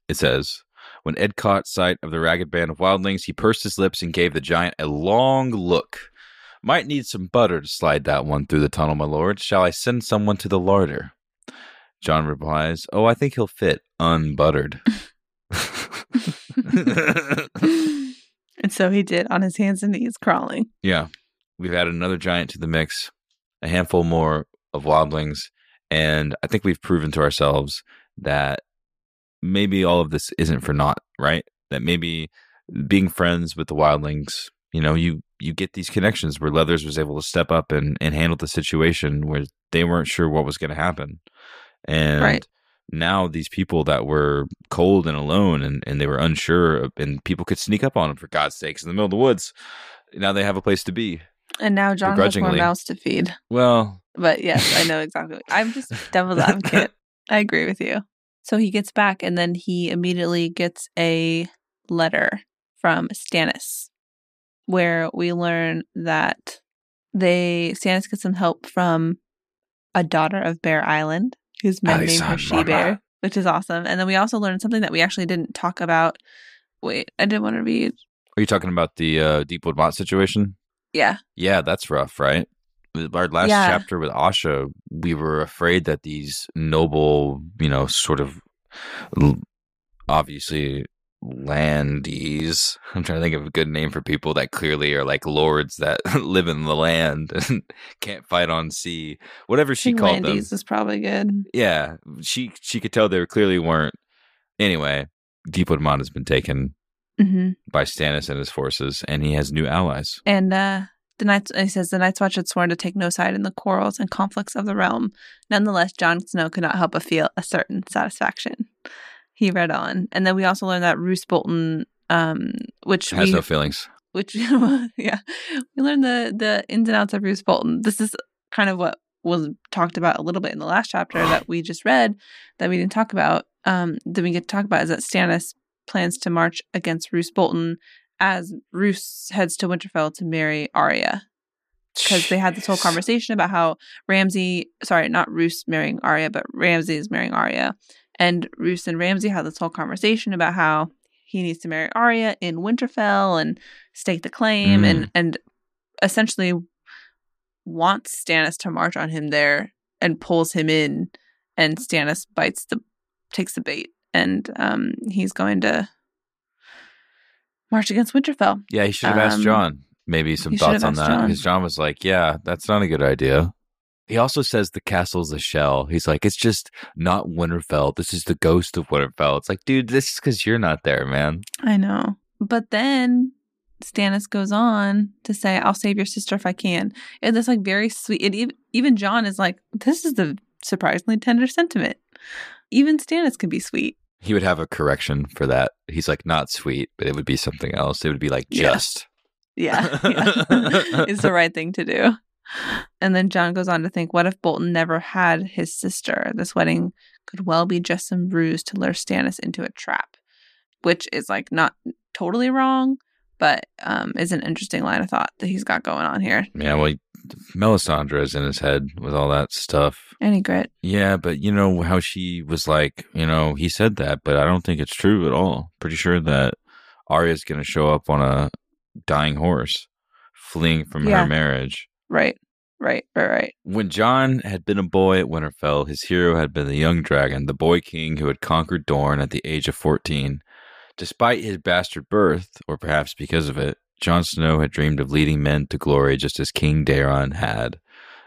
it says, when Ed caught sight of the ragged band of wildlings, he pursed his lips and gave the giant a long look. Might need some butter to slide that one through the tunnel, my lord. Shall I send someone to the larder? John replies, oh, I think he'll fit unbuttered. And so he did, on his hands and knees, crawling. Yeah. We've added another giant to the mix, a handful more of wildlings, and I think we've proven to ourselves that maybe all of this isn't for naught, right? That maybe being friends with the wildlings, you know, you you get these connections where Leathers was able to step up and, and handle the situation where they weren't sure what was going to happen. And right. Now these people that were cold and alone and, and they were unsure and people could sneak up on them, for God's sakes, in the middle of the woods. Now they have a place to be. And now John has more mouths to feed. Well. But yes, I know exactly. I'm just devil's advocate. I agree with you. So he gets back and then he immediately gets a letter from Stannis where we learn that they Stannis gets some help from a daughter of Bear Island who's named her She-Bear, which is awesome. And then we also learned something that we actually didn't talk about. Wait, I didn't want to read. Are you talking about the uh, Deepwood Motte situation? Yeah. Yeah, that's rough, right? Our last yeah. chapter with Asha, we were afraid that these noble, you know, sort of obviously landies. I'm trying to think of a good name for people that clearly are like lords that live in the land and can't fight on sea. Whatever she called landies them. Landies is probably good. Yeah. She she could tell they clearly weren't. Anyway, Deepwood Motte has been taken mm-hmm. by Stannis and his forces, and he has new allies. And, uh... The Night's, he says, the Night's Watch had sworn to take no side in the quarrels and conflicts of the realm. Nonetheless, Jon Snow could not help but feel a certain satisfaction. He read on. And then we also learned that Roose Bolton, um, which Has we, no feelings. Which, yeah. We learned the, the ins and outs of Roose Bolton. This is kind of what was talked about a little bit in the last chapter that we just read that we didn't talk about, um, that we get to talk about, is that Stannis plans to march against Roose Bolton as Roose heads to Winterfell to marry Arya. Because they had this whole conversation about how Ramsay, sorry, not Roose marrying Arya, but Ramsay is marrying Arya. And Roose and Ramsay had this whole conversation about how he needs to marry Arya in Winterfell and stake the claim mm. and, and essentially wants Stannis to march on him there and pulls him in. And Stannis bites the, takes the bait. And um, he's going to march against Winterfell. Yeah, he should have um, asked John maybe some thoughts on that. Because John. John was like, yeah, that's not a good idea. He also says the castle's a shell. He's like, it's just not Winterfell. This is the ghost of Winterfell. It's like, dude, this is because you're not there, man. I know. But then Stannis goes on to say, I'll save your sister if I can. And that's like very sweet. And even, even John is like, this is the surprisingly tender sentiment. Even Stannis can be sweet. He would have a correction for that. He's like, not sweet, but it would be something else. It would be like, just. Yeah. yeah, yeah. It's the right thing to do. And then John goes on to think, what if Bolton never had his sister? This wedding could well be just some ruse to lure Stannis into a trap, which is like not totally wrong, but um, is an interesting line of thought that he's got going on here. Yeah, well, he, Melisandre is in his head with all that stuff. Any grit. Yeah, but you know how she was like, you know, he said that, but I don't think it's true at all. Pretty sure that Arya's going to show up on a dying horse, fleeing from yeah. her marriage. Right, right, right, right. When Jon had been a boy at Winterfell, his hero had been the young dragon, the boy king who had conquered Dorne at the age of fourteen. Despite his bastard birth, or perhaps because of it, Jon Snow had dreamed of leading men to glory just as King Daeron had,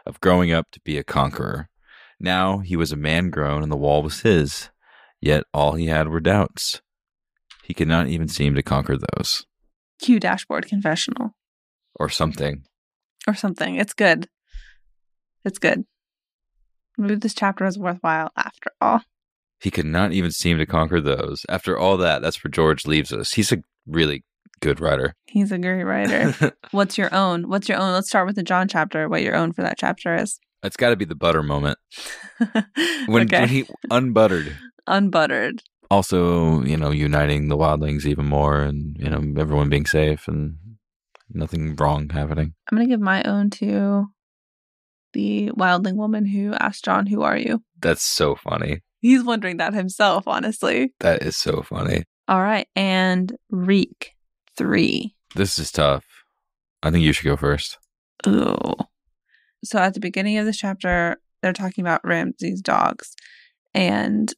of growing up to be a conqueror. Now he was a man grown and the wall was his, yet all he had were doubts. He could not even seem to conquer those. Cue dashboard confessional. Or something. Or something. It's good. It's good. Maybe this chapter is worthwhile after all. He could not even seem to conquer those. After all that, that's where George leaves us. He's a really good writer. He's a great writer. What's your own? What's your own? Let's start with the John chapter. What your own for that chapter is? It's got to be the butter moment. When, okay. when he unbuttered. Unbuttered. Also, you know, uniting the wildlings even more, and you know, everyone being safe and nothing wrong happening. I'm gonna give my own to the wildling woman who asked John, "Who are you?" That's so funny. He's wondering that himself, honestly. That is so funny. All right. And Reek three. This is tough. I think you should go first. Ooh. So at the beginning of this chapter, they're talking about Ramsay's dogs. And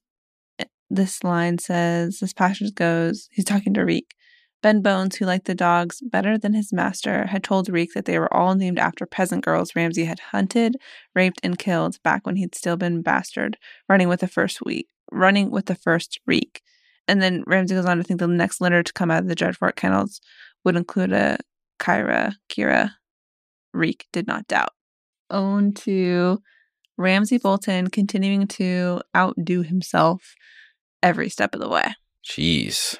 this line says, this passage goes, he's talking to Reek. Ben Bones, who liked the dogs better than his master, had told Reek that they were all named after peasant girls Ramsay had hunted, raped, and killed back when he'd still been bastard, running with the first week, running with the first Reek. And then Ramsay goes on to think the next litter to come out of the Dreadfort kennels would include a Kyra, Kira. Reek did not doubt. On to Ramsay Bolton continuing to outdo himself every step of the way. Jeez.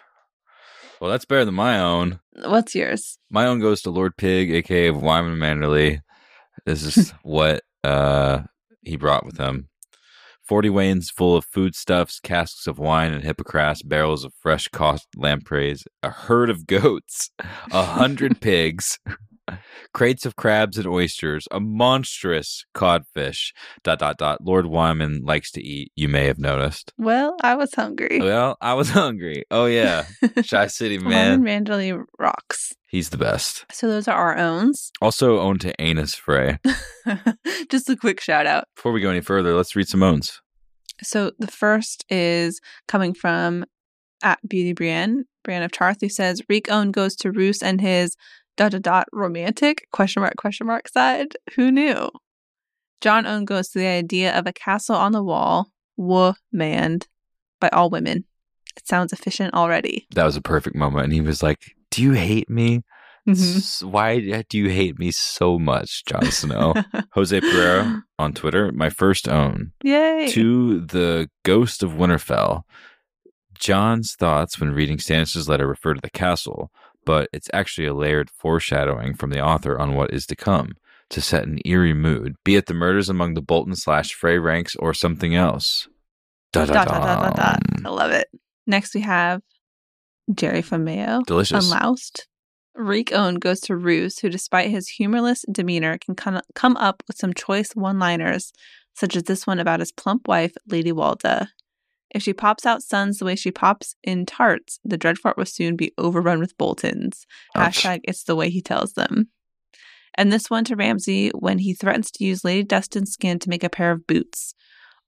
Well, that's better than my own. What's yours? My own goes to Lord Pig, a k a. Wyman Manderley. This is what uh, he brought with him. Forty wains full of foodstuffs, casks of wine and hippocras, barrels of fresh-caught lampreys, a herd of goats, a hundred pigs, crates of crabs and oysters, a monstrous codfish, dot, dot, dot. Lord Wyman likes to eat, you may have noticed. Well, I was hungry. Well, I was hungry. Oh, yeah. Shy City, man. Wyman Manderley rocks. He's the best. So those are our owns. Also owned to Anus Frey. Just a quick shout out. Before we go any further, let's read some owns. So the first is coming from at Beauty Brienne, Brienne of Tarth, who says, Reek own goes to Roose and his dot dot dot romantic question mark question mark side. Who knew? John own goes to the idea of a castle on the wall, wo-manned by all women. It sounds efficient already. That was a perfect moment. And he was like, do you hate me? Mm-hmm. Why do you hate me so much, Jon Snow? Jose Pereira on Twitter, my first own. Yay. To the Ghost of Winterfell. Jon's thoughts when reading Stannis' letter refer to the castle, but it's actually a layered foreshadowing from the author on what is to come to set an eerie mood, be it the murders among the Bolton slash Frey ranks or something else. Dot, dot, dot, dot, dot. I love it. Next we have Jerry from Mayo. Delicious. Unloused. Reek own goes to Roose, who despite his humorless demeanor can come, come up with some choice one-liners, such as this one about his plump wife, Lady Walda. If she pops out sons the way she pops in tarts, the Dreadfort will soon be overrun with Boltons. Ouch. Hashtag it's the way he tells them. And this one to Ramsay when he threatens to use Lady Dustin's skin to make a pair of boots.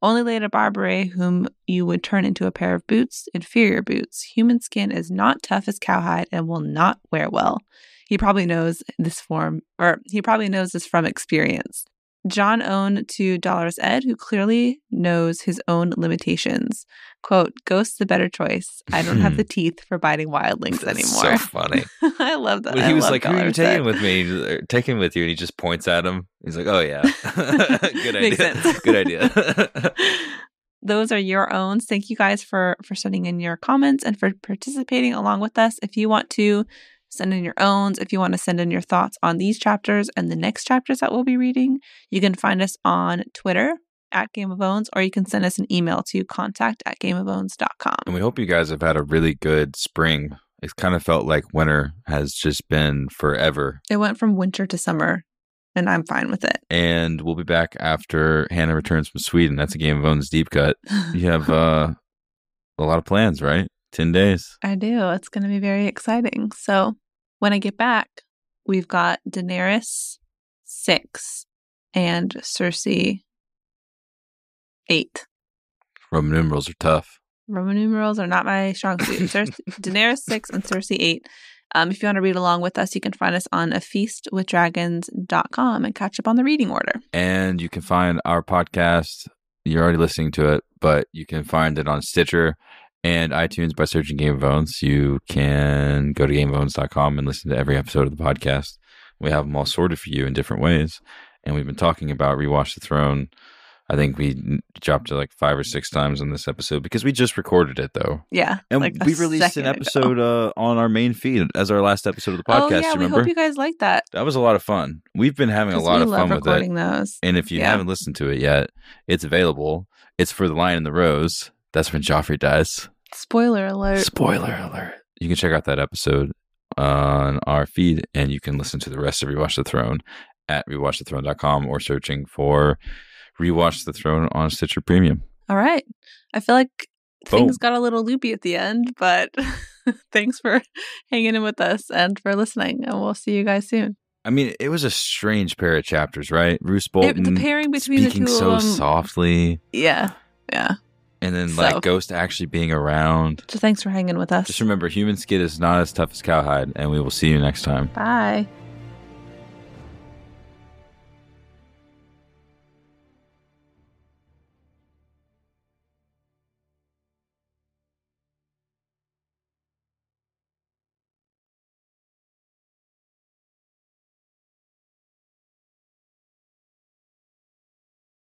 Only Lady Barbary, whom you would turn into a pair of boots, inferior boots. Human skin is not tough as cowhide and will not wear well. He probably knows this form, or he probably knows this from experience. Jon owned to Dolorous Edd, who clearly knows his own limitations. Quote, "Ghost's the better choice. I don't have the teeth for biting wildlings anymore." That's so funny. I love that. Well, he I was like, "Who are you taking with me? Taking with you?" And he just points at him. He's like, "Oh yeah, good idea. Makes sense. Good idea." Those are your owns. Thank you guys for for sending in your comments and for participating along with us. If you want to send in your owns, if you want to send in your thoughts on these chapters and the next chapters that we'll be reading, you can find us on Twitter at Game of Owns, or you can send us an email to contact at gameofowns.com. And we hope you guys have had a really good spring. It's kind of felt like winter has just been forever. It went from winter to summer, and I'm fine with it. And we'll be back after Hannah returns from Sweden. That's a Game of Owns deep cut. You have uh, a lot of plans, right? ten days. I do. It's going to be very exciting. So when I get back, we've got Daenerys six and Cersei eight. Roman numerals are tough. Roman numerals are not my strong suit. Cersei, Daenerys six and Cersei eight. Um, if you want to read along with us, you can find us on a feast with dragons dot com and catch up on the reading order. And you can find our podcast. You're already listening to it, but you can find it on Stitcher and iTunes by searching Game of Owns. You can go to game of owns dot com and listen to every episode of the podcast. We have them all sorted for you in different ways. And we've been talking about Rewatch the Throne. I think we dropped it like five or six times on this episode because we just recorded it, though. Yeah. And like we released an episode uh, on our main feed as our last episode of the podcast. Oh, yeah. Remember? We hope you guys liked that. That was a lot of fun. We've been having a lot of fun with it. Those. And if you yeah. haven't listened to it yet, it's available. It's for The Lion and the Rose. That's when Joffrey dies. Spoiler alert. Spoiler alert. You can check out that episode on our feed, and you can listen to the rest of Rewatch the Throne at rewatch the throne dot com or searching for Rewatch the Throne on Stitcher Premium. All right. I feel like Boom. Things got a little loopy at the end, but thanks for hanging in with us and for listening, and we'll see you guys soon. I mean, it was a strange pair of chapters, right? Roose Bolton it, the pairing between speaking the two so of them, softly. Yeah. Yeah. And then, so, like, Ghost actually being around. So thanks for hanging with us. Just remember, human skid is not as tough as cowhide, and we will see you next time. Bye.